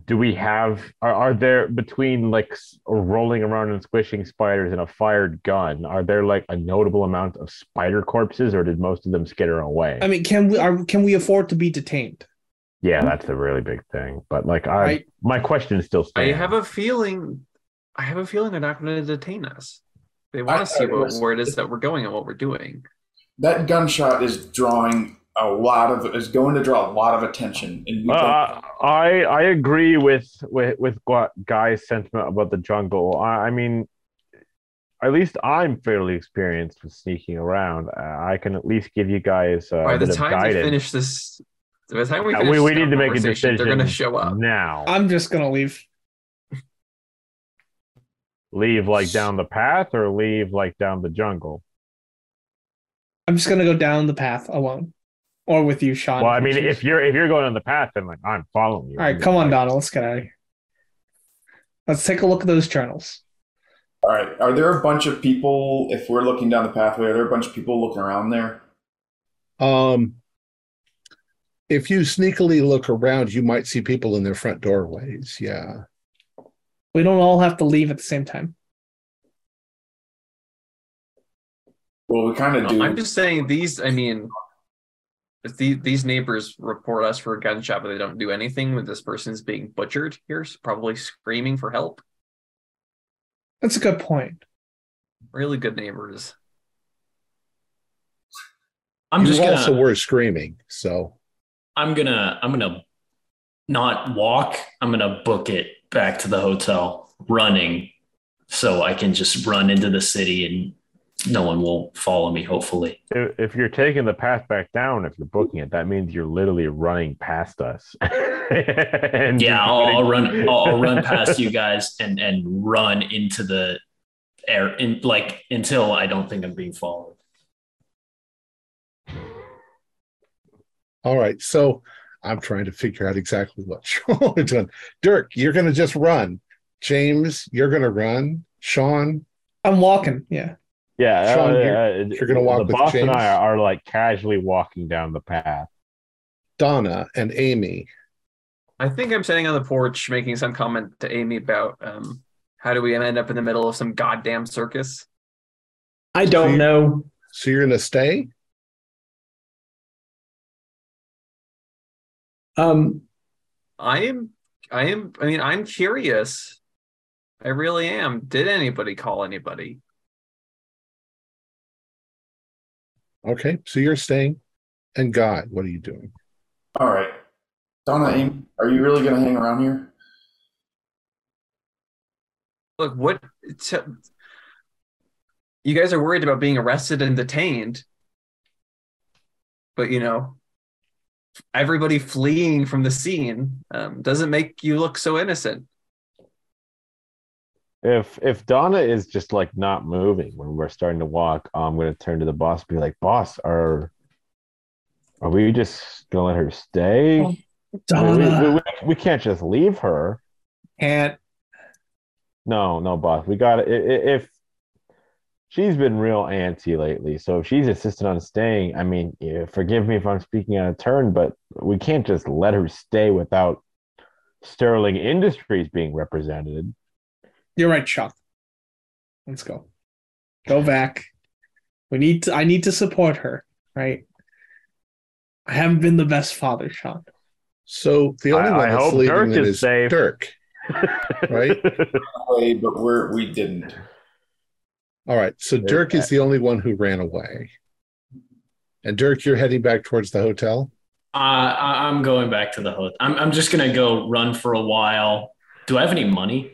Do we have are, are there between like rolling around and squishing spiders and a fired gun? Are there like a notable amount of spider corpses, or did most of them skitter away? I mean, can we are can we afford to be detained? Yeah, that's the really big thing. But like, I, I my question is still stands. I have a feeling, I have a feeling they're not going to detain us. They want to see what where it is that we're going and what we're doing. That gunshot is drawing. A lot of is going to draw a lot of attention. And uh, I I agree with with with Guy's sentiment about the jungle. I, I mean, at least I'm fairly experienced with sneaking around. Uh, I can at least give you guys. Uh, by the time we finish this, by the time we finish, we, we need to make a decision. They're going to show up now. I'm just going to leave. Leave like down the path, or leave like down the jungle. I'm just going to go down the path alone. Or with you, Sean. Well, I mean, if you're if you're going on the path, then like I'm following you. All right, come on, Donald. Let's get out of here. Let's take a look at those journals. All right. Are there a bunch of people? If we're looking down the pathway, are there a bunch of people looking around there? Um, if you sneakily look around, you might see people in their front doorways. Yeah. We don't all have to leave at the same time. Well, we kind of do. I'm just saying these. I mean. If the, these neighbors report us for a gunshot, but they don't do anything when this person's being butchered here, so probably screaming for help. That's a good point. Really good neighbors. I'm you just gonna, also were screaming, so I'm gonna I'm gonna not walk. I'm gonna book it back to the hotel, running, so I can just run into the city and. No one will follow me, hopefully. If you're taking the path back down, if you're booking it, that means you're literally running past us. and yeah, I'll, I'll run. I'll, I'll run past you guys and and run into the air, in, like until I don't think I'm being followed. All right, so I'm trying to figure out exactly what Sean's doing. Dirk, you're going to just run. James, you're going to run. Sean, I'm walking. Yeah. Yeah, Sean, uh, you're, you're gonna walk. The with boss James. and I are, are like casually walking down the path. Donna and Amy, I think I'm sitting on the porch making some comment to Amy about um, how do we end up in the middle of some goddamn circus? I don't so you, know. So you're going to stay? Um, I am. I am. I mean, I'm curious. I really am. Did anybody call anybody? Okay, so you're staying. And Guy, what are you doing? All right. Donna, are you really going to hang around here? Look, what... A, you guys are worried about being arrested and detained. But, you know, everybody fleeing from the scene um, doesn't make you look so innocent. If if Donna is just, like, not moving when we're starting to walk, I'm going to turn to the boss and be like, boss, are, are we just going to let her stay? Oh. Donna. We, we, we, we can't just leave her. Can't. No, no, boss. We got it. If she's been real antsy lately, so if she's insistent on staying, I mean, forgive me if I'm speaking out of turn, but we can't just let her stay without Sterling Industries being represented. You're right, Chuck. Let's go. Go back. We need to, I need to support her, right? I haven't been the best father, Sean. So the only I, one that's leaving Dirk is safe. Dirk, right? But we're, we didn't. All right, so They're Dirk back. Is the only one who ran away. And Dirk, you're heading back towards the hotel? Uh, I'm going back to the hotel. I'm, I'm just going to go run for a while. Do I have any money?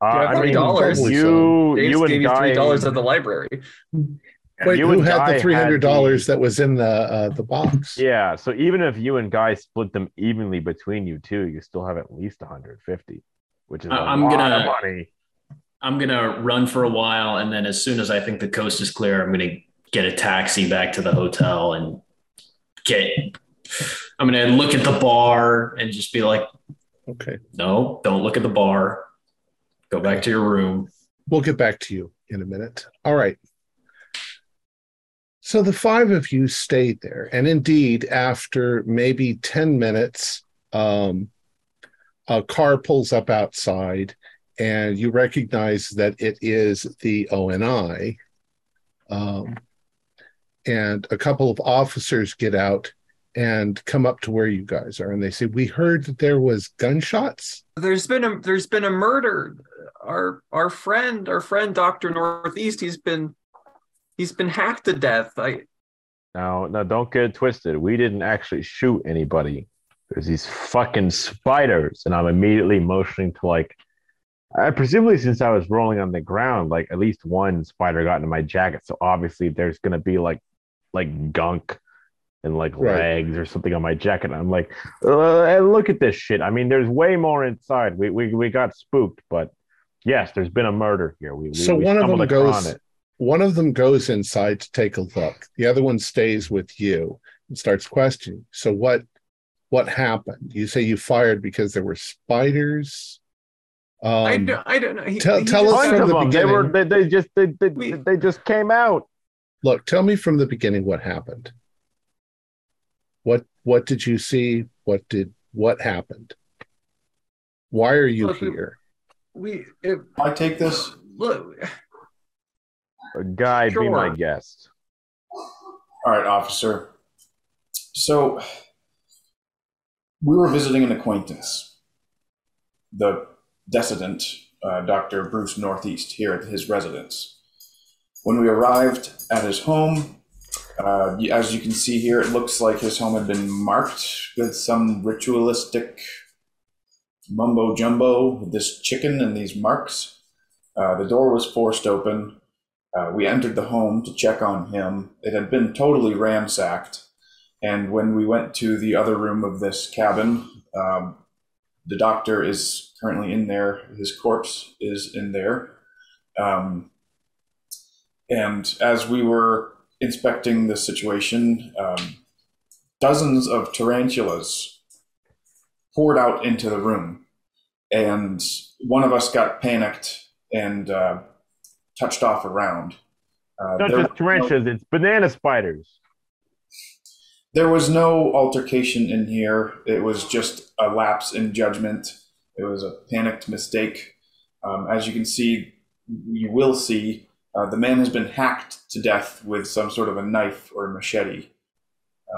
Uh, Do I have three dollars? You, so. you and gave me three dollars at the library. Wait, you who had Guy the three hundred dollars that was in the uh, the box? Yeah, so even if you and Guy split them evenly between you two, you still have at least one hundred fifty, which is I, a I'm lot gonna, of money. I'm gonna run for a while, and then as soon as I think the coast is clear, I'm gonna get a taxi back to the hotel and get. I'm gonna look at the bar and just be like, "Okay, no, don't look at the bar. Go back to your room. We'll get back to you in a minute." All right. So the five of you stayed there. And indeed, after maybe ten minutes, um, a car pulls up outside and you recognize that it is the O N I. Um, and a couple of officers get out and come up to where you guys are. And they say, we heard that there was gunshots. There's been a, there's been a murder. Our, our friend, our friend, Doctor Northeast, he's been... He's been hacked to death. I... No, no, don't get it twisted. We didn't actually shoot anybody. There's these fucking spiders. And I'm immediately motioning to, like, I presumably since I was rolling on the ground, like, at least one spider got into my jacket. So obviously there's going to be, like, like gunk and, like, right. legs or something on my jacket. And I'm like, uh, look at this shit. I mean, there's way more inside. We we we got spooked. But, yes, there's been a murder here. We, we, so we one of them goes... It. One of them goes inside to take a look. The other one stays with you and starts questioning. So what what happened? You say you fired because there were spiders. Um, I, don't, I don't know. He, tell he tell us from the them. beginning. They, were, they, they, just, they, they, we, they just came out. Look, tell me from the beginning what happened. What what did you see? What did what happened? Why are you look, here? We. If, I take this. Look. Guy, sure. Be my guest. All right, officer. So, we were visiting an acquaintance, the decedent, uh, Doctor Bruce Northeast, here at his residence. When we arrived at his home, uh, as you can see here, it looks like his home had been marked with some ritualistic mumbo-jumbo, with this chicken and these marks. Uh, the door was forced open. Uh, we entered the home to check on him. It had been totally ransacked. And when we went to the other room of this cabin, um, the doctor is currently in there. His corpse is in there. Um, and as we were inspecting the situation, um, dozens of tarantulas poured out into the room. And one of us got panicked and... Uh, touched off around. Uh, Not just tarantulas, no, it's banana spiders. There was no altercation in here. It was just a lapse in judgment. It was a panicked mistake. Um, as you can see, you will see, uh, the man has been hacked to death with some sort of a knife or a machete.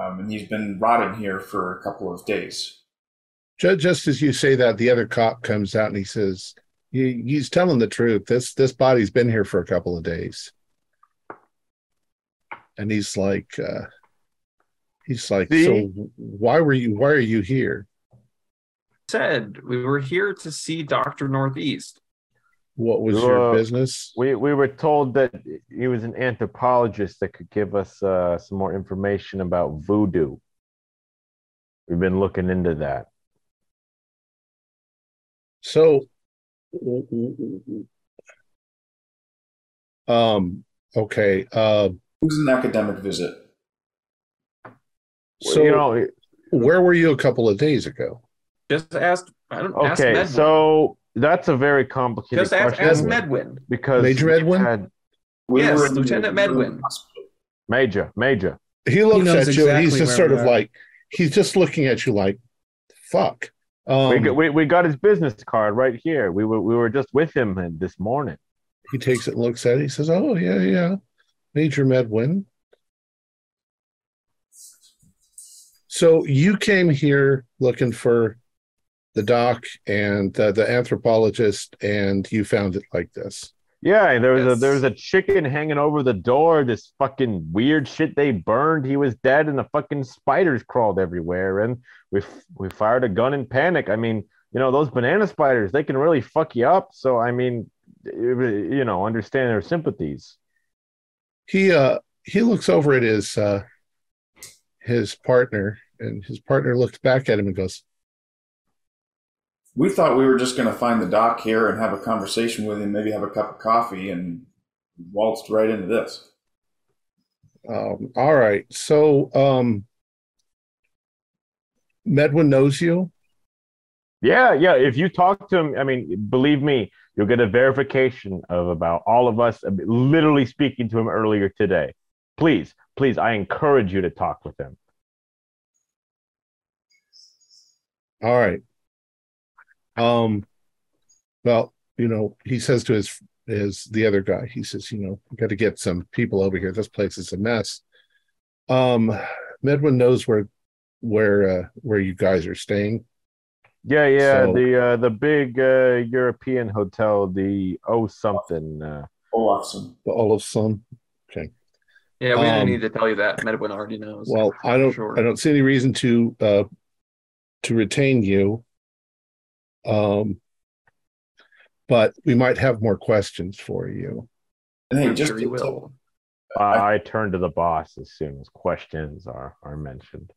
Um, and he's been rotting here for a couple of days. Just as you say that, the other cop comes out and he says, he, he's telling the truth. This, this body's been here for a couple of days. And he's like, uh, he's like, the, so why were you, why are you here? Said we were here to see Doctor Northeast. What was uh, your business? We, we were told that he was an anthropologist that could give us uh, some more information about voodoo. We've been looking into that. So, um, okay. Uh, it was an academic visit. So, you know, where were you a couple of days ago? Just ask. I don't. Okay, ask so that's a very complicated just question. Just ask Medwin, because Major Medwin. Had, we yes, were Lieutenant Medwin. Major, Major. He looks he at exactly you. And he's just sort of like he's just looking at you like, fuck. Um, we, got, we we got his business card right here. We were we were just with him this morning. He takes it, looks at it. He says, "Oh yeah, yeah, Major Medwin." So you came here looking for the doc and uh, the anthropologist, and you found it like this. Yeah, and there was yes. a there was a chicken hanging over the door. This fucking weird shit they burned. He was dead, and the fucking spiders crawled everywhere. And we we fired a gun in panic. I mean, you know, those banana spiders, they can really fuck you up. So I mean, you know, understand their sympathies. He uh he looks over at his uh, his partner, and his partner looks back at him and goes, "We thought we were just going to find the doc here and have a conversation with him, maybe have a cup of coffee, and waltzed right into this." Um, all right. So um, Medwin knows you? Yeah, yeah. If you talk to him, I mean, believe me, you'll get a verification of about all of us literally speaking to him earlier today. Please, please, I encourage you to talk with him. All right. Um, well, you know, he says to his, his, the other guy, he says, you know, we got to get some people over here. This place is a mess. Um, Medwin knows where, where, uh, where you guys are staying. Yeah. Yeah. So, the, uh, the big, uh, European hotel, the, Oh something, uh, Olofson. The Olofson. Okay. Yeah. We um, didn't need to tell you that. Medwin already knows. Well, I don't, sure. I don't see any reason to, uh, to retain you. Um, but we might have more questions for you. And hey, just sure you will. Uh, I, I turn to the boss as soon as questions are, are mentioned.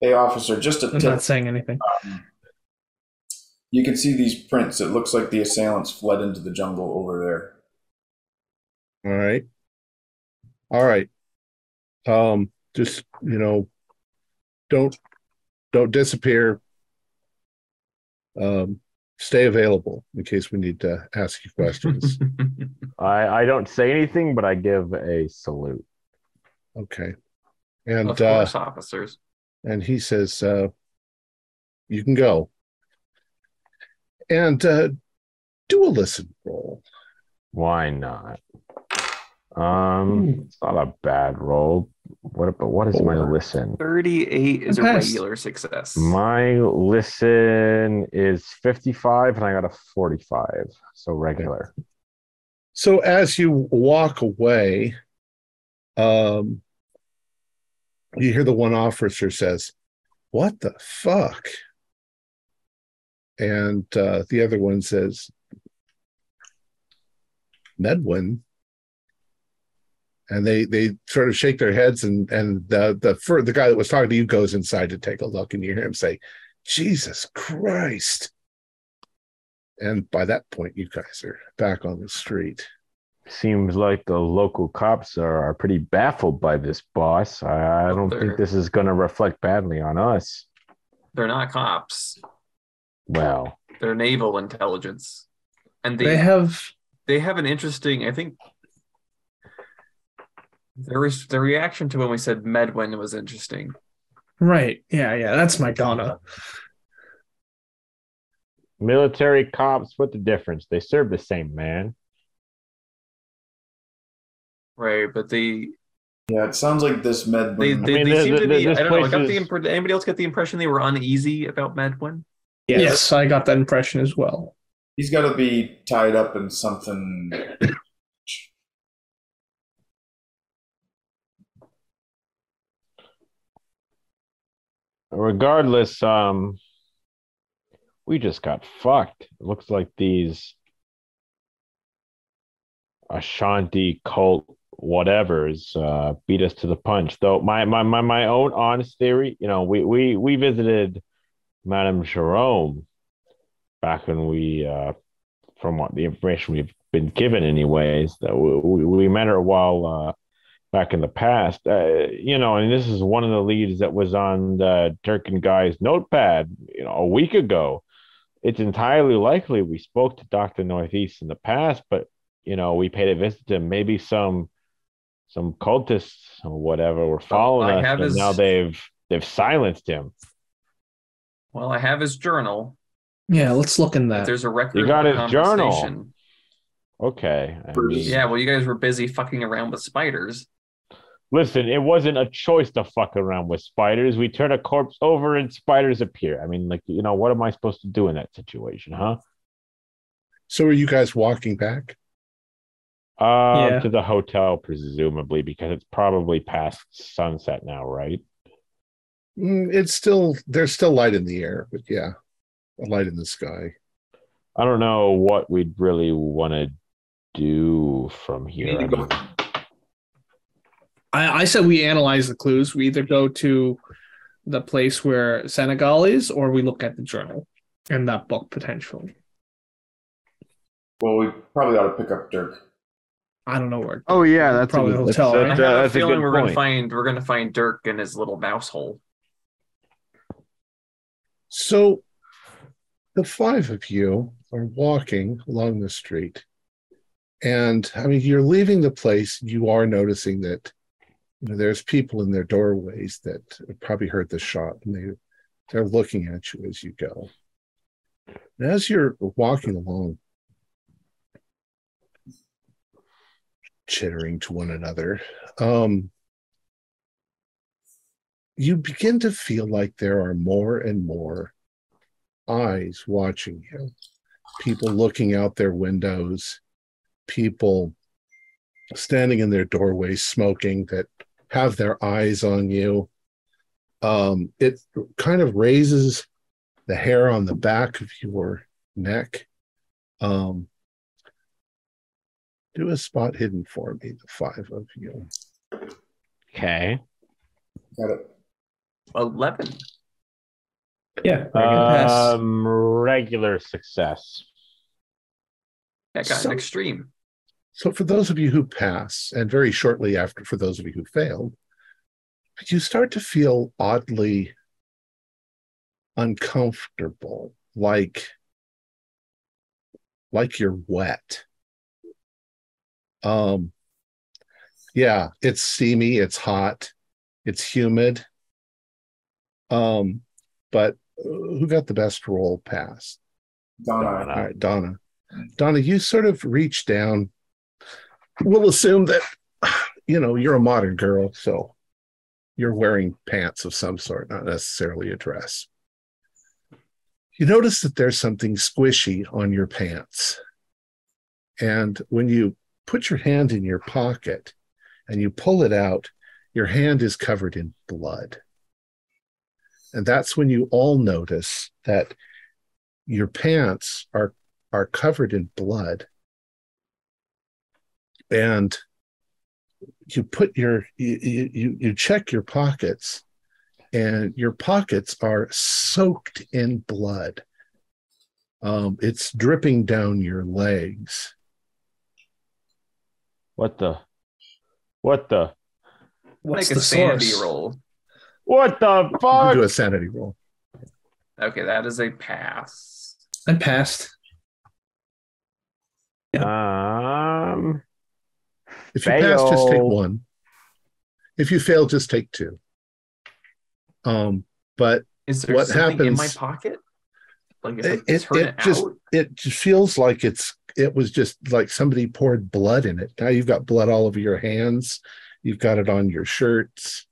Hey, officer, just a tip. I'm not saying anything. Um, you can see these prints. It looks like the assailants fled into the jungle over there. All right. All right. Um, just, you know, don't, don't disappear. Um, stay available in case we need to ask you questions. I, I don't say anything, but I give a salute. Okay. And of course, uh, officers. And he says, uh, you can go. And uh, do a listen roll. Why not? Um, Ooh. It's not a bad roll. What? But what is my listen? thirty-eight is a regular success. My listen is fifty-five, and I got a forty-five, so regular. Okay. So as you walk away, um, you hear the one officer says, "What the fuck?" And uh, the other one says, "Medwin." And they, they sort of shake their heads, and and the the fir- the guy that was talking to you goes inside to take a look, and you hear him say, "Jesus Christ!" And by that point, you guys are back on the street. Seems like the local cops are, are pretty baffled by this, boss. I, I don't they're, think this is going to reflect badly on us. They're not cops. Well, they're naval intelligence, and they, they have they have an interesting, I think. The, re- the reaction to when we said Medwin was interesting. Right. Yeah, yeah. That's my Ghana. Military cops, what the difference? They serve the same man. Right, but they... Yeah, it sounds like this Medwin... They, they, I mean, they this, seem to be... I don't know, I got the imp- did anybody else get the impression they were uneasy about Medwin? Yes. yes, I got that impression as well. He's got to be tied up in something... Regardless, um, we just got fucked. It looks like these Ashanti cult whatevers uh, beat us to the punch. Though my my my, my own honest theory, you know, we, we, we visited Madame Jerome back when we, uh, from what the information we've been given, anyways, that we, we met her while. Uh, Back in the past, uh, you know, and this is one of the leads that was on the Turkin guy's notepad, you know, a week ago. It's entirely likely we spoke to Doctor Northeast in the past, but, you know, we paid a visit to him. Maybe some some cultists or whatever were following well, us, and his... now they've they've silenced him. Well, I have his journal. Yeah, let's look in that. If there's a record. You got of his journal. Okay. I mean... Yeah, well, you guys were busy fucking around with spiders. Listen, it wasn't a choice to fuck around with spiders. We turn a corpse over and spiders appear. I mean, like, you know, what am I supposed to do in that situation, huh? So are you guys walking back? Uh, yeah. To the hotel, presumably, because it's probably past sunset now, right? It's still, there's still light in the air, but yeah, a light in the sky. I don't know what we'd really want to do from here. I said we analyze the clues. We either go to the place where Senegal is, or we look at the journal and that book potentially. Well, we probably ought to pick up Dirk. I don't know where. Dirk. Oh yeah, that's probably a, the hotel. That's, right? That's, uh, I have a feeling we're going to find we're going to find Dirk in his little mouse hole. So, the five of you are walking along the street, and I mean, you're leaving the place. You are noticing that. You know, there's people in their doorways that probably heard the shot, and they, they're looking at you as you go. And as you're walking along, chittering to one another, um, you begin to feel like there are more and more eyes watching you, people looking out their windows, people standing in their doorways smoking that have their eyes on you. Um, it kind of raises the hair on the back of your neck. Um, do a spot hidden for me, the five of you. Okay. Got it. eleven. Yeah. Um, regular success. That got so, an extreme. So for those of you who pass, and very shortly after for those of you who failed, you start to feel oddly uncomfortable, like, like you're wet. Um, yeah, it's steamy, it's hot, it's humid. Um, but who got the best roll pass? Donna. Donna. All right, Donna. Donna, you sort of reach down. We'll assume that, you know, you're a modern girl, so you're wearing pants of some sort, not necessarily a dress. You notice that there's something squishy on your pants. And when you put your hand in your pocket and you pull it out, your hand is covered in blood. And that's when you all notice that your pants are, are covered in blood. And you put your you, you you check your pockets, and your pockets are soaked in blood. Um, it's dripping down your legs. What the? What the? What's Make the a sanity source? Roll. What the fuck? I'll do a sanity roll. Okay, that is a pass. I passed. Yeah. Um. If you fail. Pass, just take one. If you fail, just take two. Um, but is there what something happens in my pocket? Like it, it, it just out? It just feels like it's it was just like somebody poured blood in it. Now you've got blood all over your hands. You've got it on your shirts.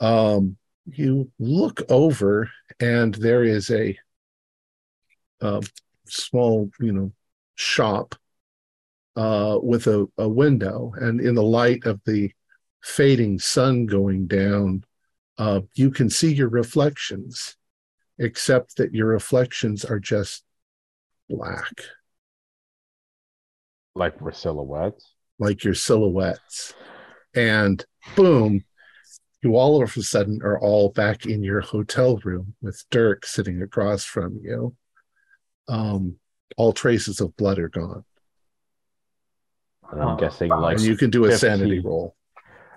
Um, you look over, and there is a uh, small, you know, shop uh, with a, a window, and in the light of the fading sun going down, uh, you can see your reflections, except that your reflections are just black. Like we're silhouettes? Like your silhouettes. And boom, you all of a sudden are all back in your hotel room with Dirk sitting across from you. Um, all traces of blood are gone. And I'm guessing oh, like... And you can do a fifteen sanity roll.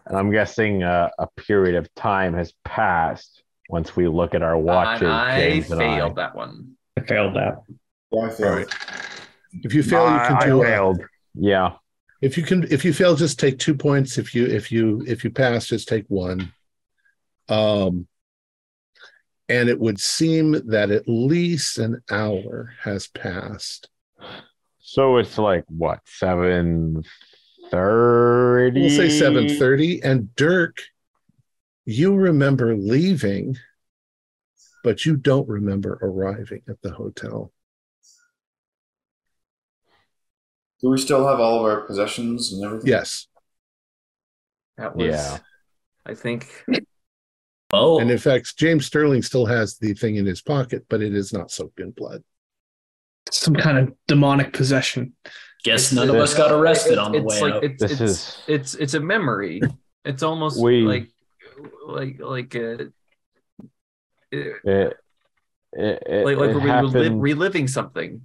And I'm guessing uh, a period of time has passed once we look at our watches. I, James I and failed I. that one. I failed that. Yeah, I failed. All right. If you fail, I, you can do I failed. A, yeah. If you can, if you fail, just take two points. If you if you if you pass, just take one. Um, and it would seem that at least an hour has passed. So it's like what, seven thirty? We'll say seven thirty. And Dirk, you remember leaving, but you don't remember arriving at the hotel. Do we still have all of our possessions and everything? Yes. That was, yeah. I think. Oh. And in fact, James Sterling still has the thing in his pocket, but it is not soaked in blood. Some kind of demonic possession. Guess none of us got arrested on the way out. It's it's it's, it's it's a memory. It's almost we, like like like a, it, it, it, like like it we're rel- reliving something.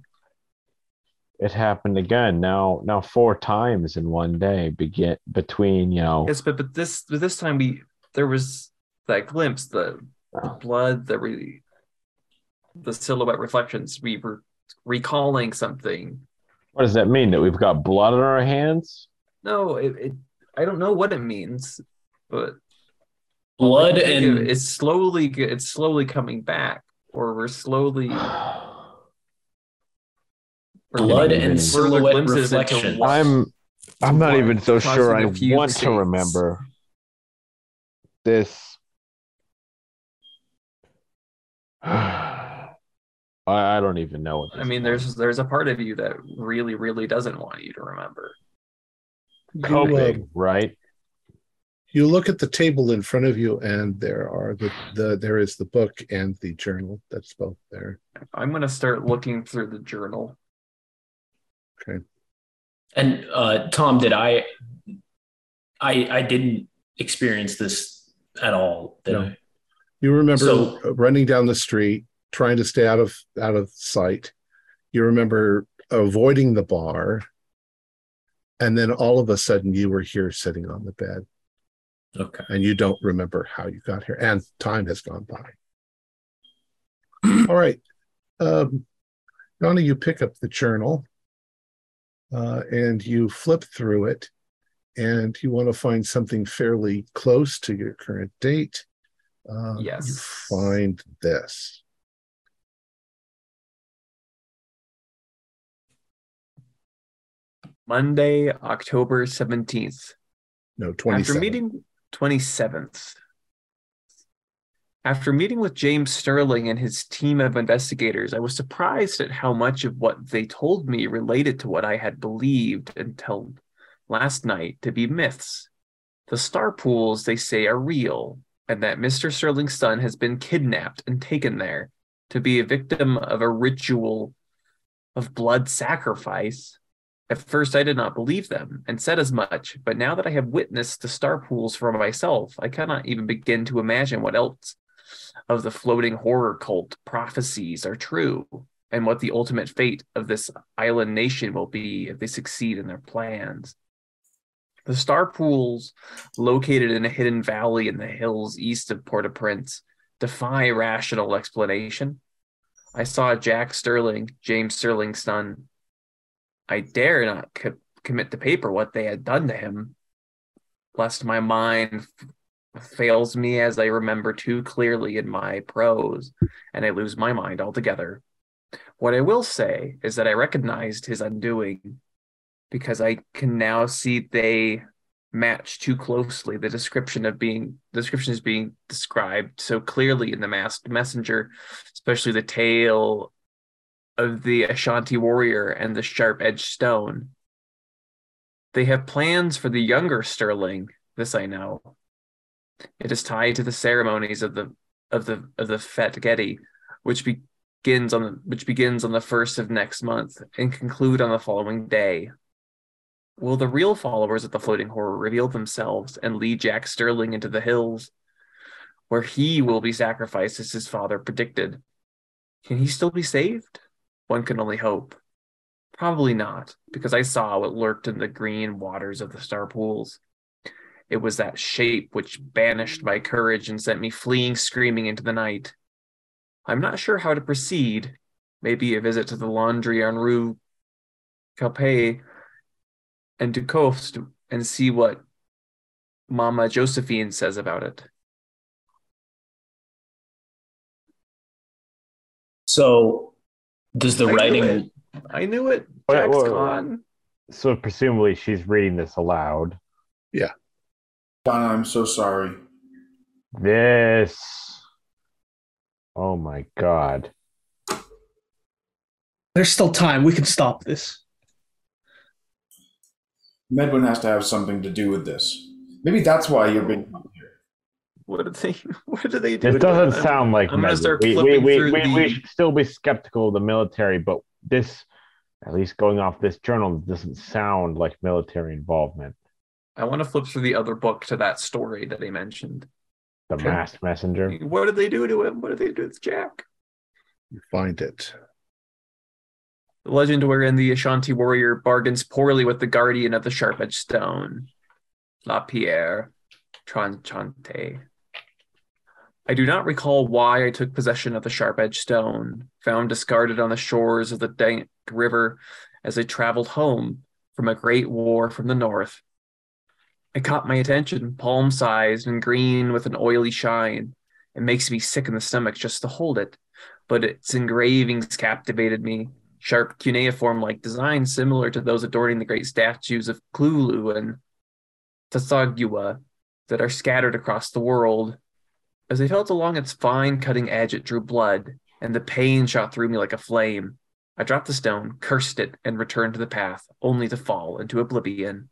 It happened again. Now, now four times in one day. Begin between you know. Yes, but but this but this time we there was that glimpse, the, oh. the blood, the re, the silhouette reflections. We were recalling something. What does that mean? That we've got blood on our hands? No, it. it I don't know what it means, but blood and it, it's slowly it's slowly coming back, or we're slowly. Blood and silhouette reflection. I'm, I'm not even so sure I want to remember this. I, I don't even know what this I mean, is. there's there's a part of you that really, really doesn't want you to remember. Coping, uh, right? You look at the table in front of you, and there are the, the there is the book and the journal that's both there. I'm going to start looking through the journal. Okay. And uh, Tom, did I, I, I didn't experience this at all. Did no. I? You remember so, running down the street, trying to stay out of out of sight. You remember avoiding the bar, and then all of a sudden you were here sitting on the bed. Okay. And you don't remember how you got here, and time has gone by. All right, um, Donna, you pick up the journal. Uh, and you flip through it, and you want to find something fairly close to your current date. Uh, yes. You find this. Monday, October seventeenth. No, twenty-seventh. After meeting, twenty-seventh. After meeting with James Sterling and his team of investigators, I was surprised at how much of what they told me related to what I had believed until last night to be myths. The star pools, they say, are real, and that Mister Sterling's son has been kidnapped and taken there to be a victim of a ritual of blood sacrifice. At first, I did not believe them and said as much, but now that I have witnessed the star pools for myself, I cannot even begin to imagine what else of the floating horror cult prophecies are true, and what the ultimate fate of this island nation will be if they succeed in their plans. The star pools, located in a hidden valley in the hills east of Port-au-Prince, defy rational explanation. I saw Jack Sterling, James Sterling's son. I dare not co- commit to paper what they had done to him, lest my mind fails me as I remember too clearly in my prose, and I lose my mind altogether. What I will say is that I recognized his undoing, because I can now see they match too closely. The description of being the description is being described so clearly in The Masked Messenger, especially the tale of the Ashanti warrior and the sharp-edged stone. They have plans for the younger Sterling, this I know. It is tied to the ceremonies of the of the of the Fête Guédé, which begins on the which begins on the first of next month and conclude on the following day. Will the real followers of the Floating Horror reveal themselves and lead Jack Sterling into the hills, where he will be sacrificed as his father predicted? Can he still be saved? One can only hope. Probably not, because I saw what lurked in the green waters of the star pools. It was that shape which banished my courage and sent me fleeing, screaming into the night. I'm not sure how to proceed. Maybe a visit to the laundry on Rue Calpe and Ducoeft and see what Mama Josephine says about it. So, does the I writing... Knew I knew it. Jack's wait, wait, gone. So, presumably, she's reading this aloud. Yeah. Donna, I'm so sorry. This. Oh, my God. There's still time. We can stop this. Medwin has to have something to do with this. Maybe that's why you're being here. What do they? What do they do? It doesn't sound like Medwin. We, we, we, we, the... we should still be skeptical of the military, but this, at least going off this journal, doesn't sound like military involvement. I want to flip through the other book to that story that they mentioned. The Masked Messenger. What did they do to him? What did they do with Jack? You find it. The legend wherein the Ashanti warrior bargains poorly with the guardian of the sharp-edged stone, La Pierre Tranchante. I do not recall why I took possession of the sharp-edged stone, found discarded on the shores of the Dank River as I traveled home from a great war from the north. It caught my attention, palm-sized and green with an oily shine. It makes me sick in the stomach just to hold it, but its engravings captivated me. Sharp cuneiform-like designs similar to those adorning the great statues of Cthulhu and Tathagua that are scattered across the world. As I felt along its fine cutting edge, it drew blood, and the pain shot through me like a flame. I dropped the stone, cursed it, and returned to the path, only to fall into oblivion.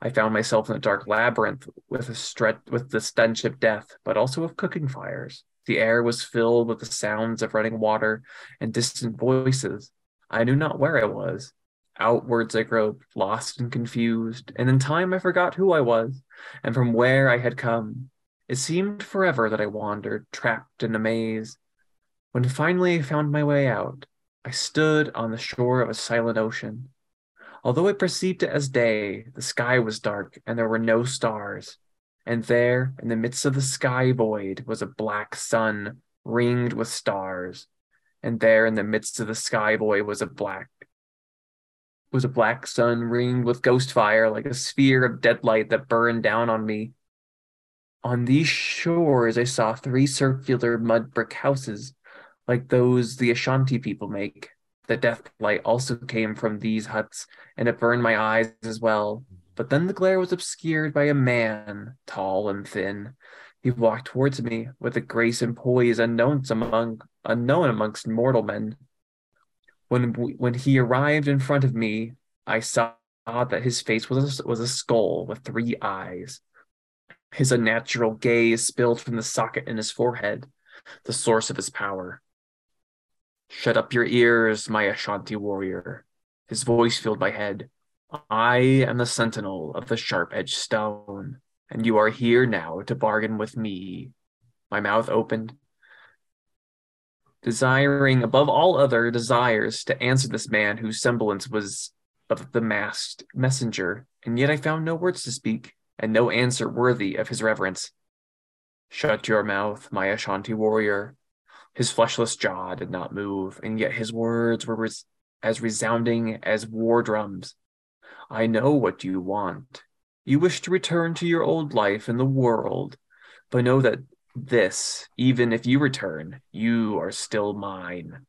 I found myself in a dark labyrinth with a stretch with the stench of death, but also of cooking fires. The air was filled with the sounds of running water and distant voices. I knew not where I was. Outwards I groped, lost and confused, and in time I forgot who I was and from where I had come. It seemed forever that I wandered, trapped in a maze. When finally I found my way out, I stood on the shore of a silent ocean. Although I perceived it as day, the sky was dark and there were no stars. And there, in the midst of the sky void, was a black sun ringed with stars. And there, in the midst of the sky void, was a black was a black sun ringed with ghost fire, like a sphere of deadlight that burned down on me. On these shores, I saw three circular mud brick houses, like those the Ashanti people make. The death light also came from these huts, and it burned my eyes as well. But then the glare was obscured by a man, tall and thin. He walked towards me with a grace and poise unknown among unknown amongst mortal men. When when he arrived in front of me, I saw that his face was was a skull with three eyes. His unnatural gaze spilled from the socket in his forehead, the source of his power. Shut up your ears, my Ashanti warrior. His voice filled my head. I am the sentinel of the sharp-edged stone, and you are here now to bargain with me. My mouth opened, desiring above all other desires to answer this man whose semblance was of the masked messenger, and yet I found no words to speak and no answer worthy of his reverence. Shut your mouth, my Ashanti warrior. His fleshless jaw did not move, and yet his words were res- as resounding as war drums. I know what you want. You wish to return to your old life in the world, But know that this, even if you return, you are still mine.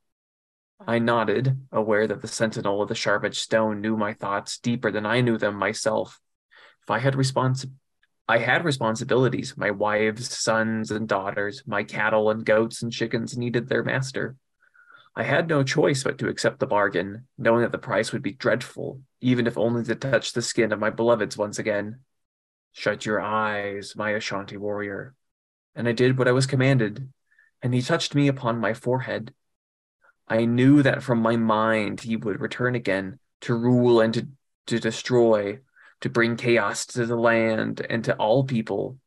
I nodded, aware that the sentinel of the sharp-edged stone knew my thoughts deeper than I knew them myself. If I had respons- I had responsibilities. My wives, sons, and daughters, my cattle and goats and chickens needed their master. I had no choice but to accept the bargain, knowing that the price would be dreadful, even if only to touch the skin of my beloveds once again. Shut your eyes, my Ashanti warrior. And I did what I was commanded, and he touched me upon my forehead. I knew that from my mind he would return again, to rule and to, to destroy, to bring chaos to the land and to all people.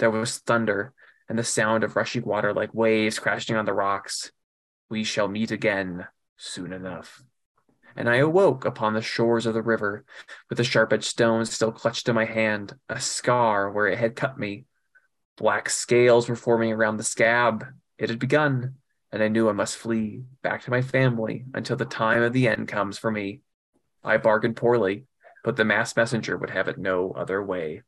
There was thunder and the sound of rushing water like waves crashing on the rocks. We shall meet again soon enough. And I awoke upon the shores of the river, with the sharp-edged stone still clutched in my hand, a scar where it had cut me. Black scales were forming around the scab. It had begun, and I knew I must flee back to my family until the time of the end comes for me. I bargained poorly, but the masked messenger would have it no other way.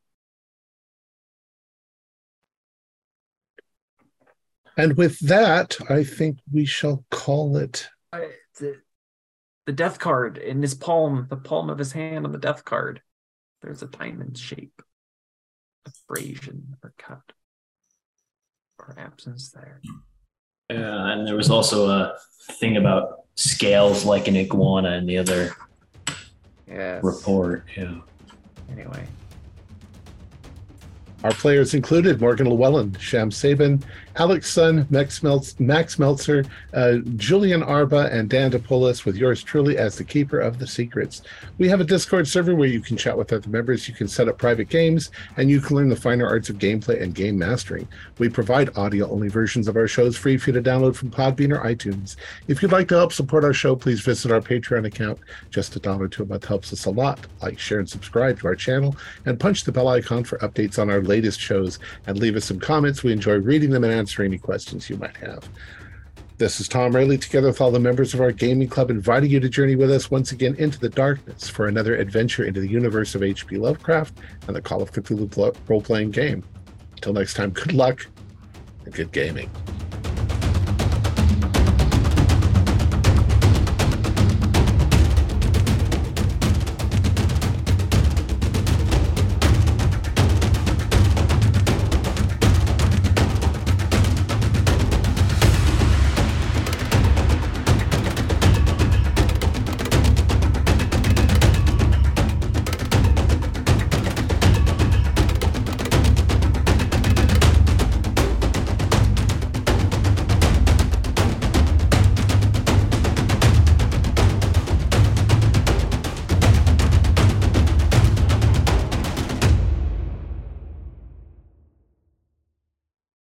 And with that, I think we shall call it. I, the, the death card in his palm, the palm of his hand on the death card. There's a diamond shape, abrasion or cut or absence there. Uh, and there was also a thing about scales like an iguana in the other yes. report. Yeah. Anyway. Our players included Morgan Llewellyn, Shams Saban, Alex Sun, Max Meltzer, uh, Julian Arba, and Dan DePolis, with yours truly as the keeper of the secrets. We have a Discord server where you can chat with other members, you can set up private games, and you can learn the finer arts of gameplay and game mastering. We provide audio-only versions of our shows free for you to download from Podbean or iTunes. If you'd like to help support our show, please visit our Patreon account. Just a dollar to a month helps us a lot. Like, share, and subscribe to our channel, and punch the bell icon for updates on our latest shows, and leave us some comments. We enjoy reading them and answer any questions you might have. This is Tom Rayleigh, together with all the members of our gaming club, inviting you to journey with us once again into the darkness for another adventure into the universe of H P Lovecraft and the Call of Cthulhu role-playing game. Until next time, good luck and good gaming.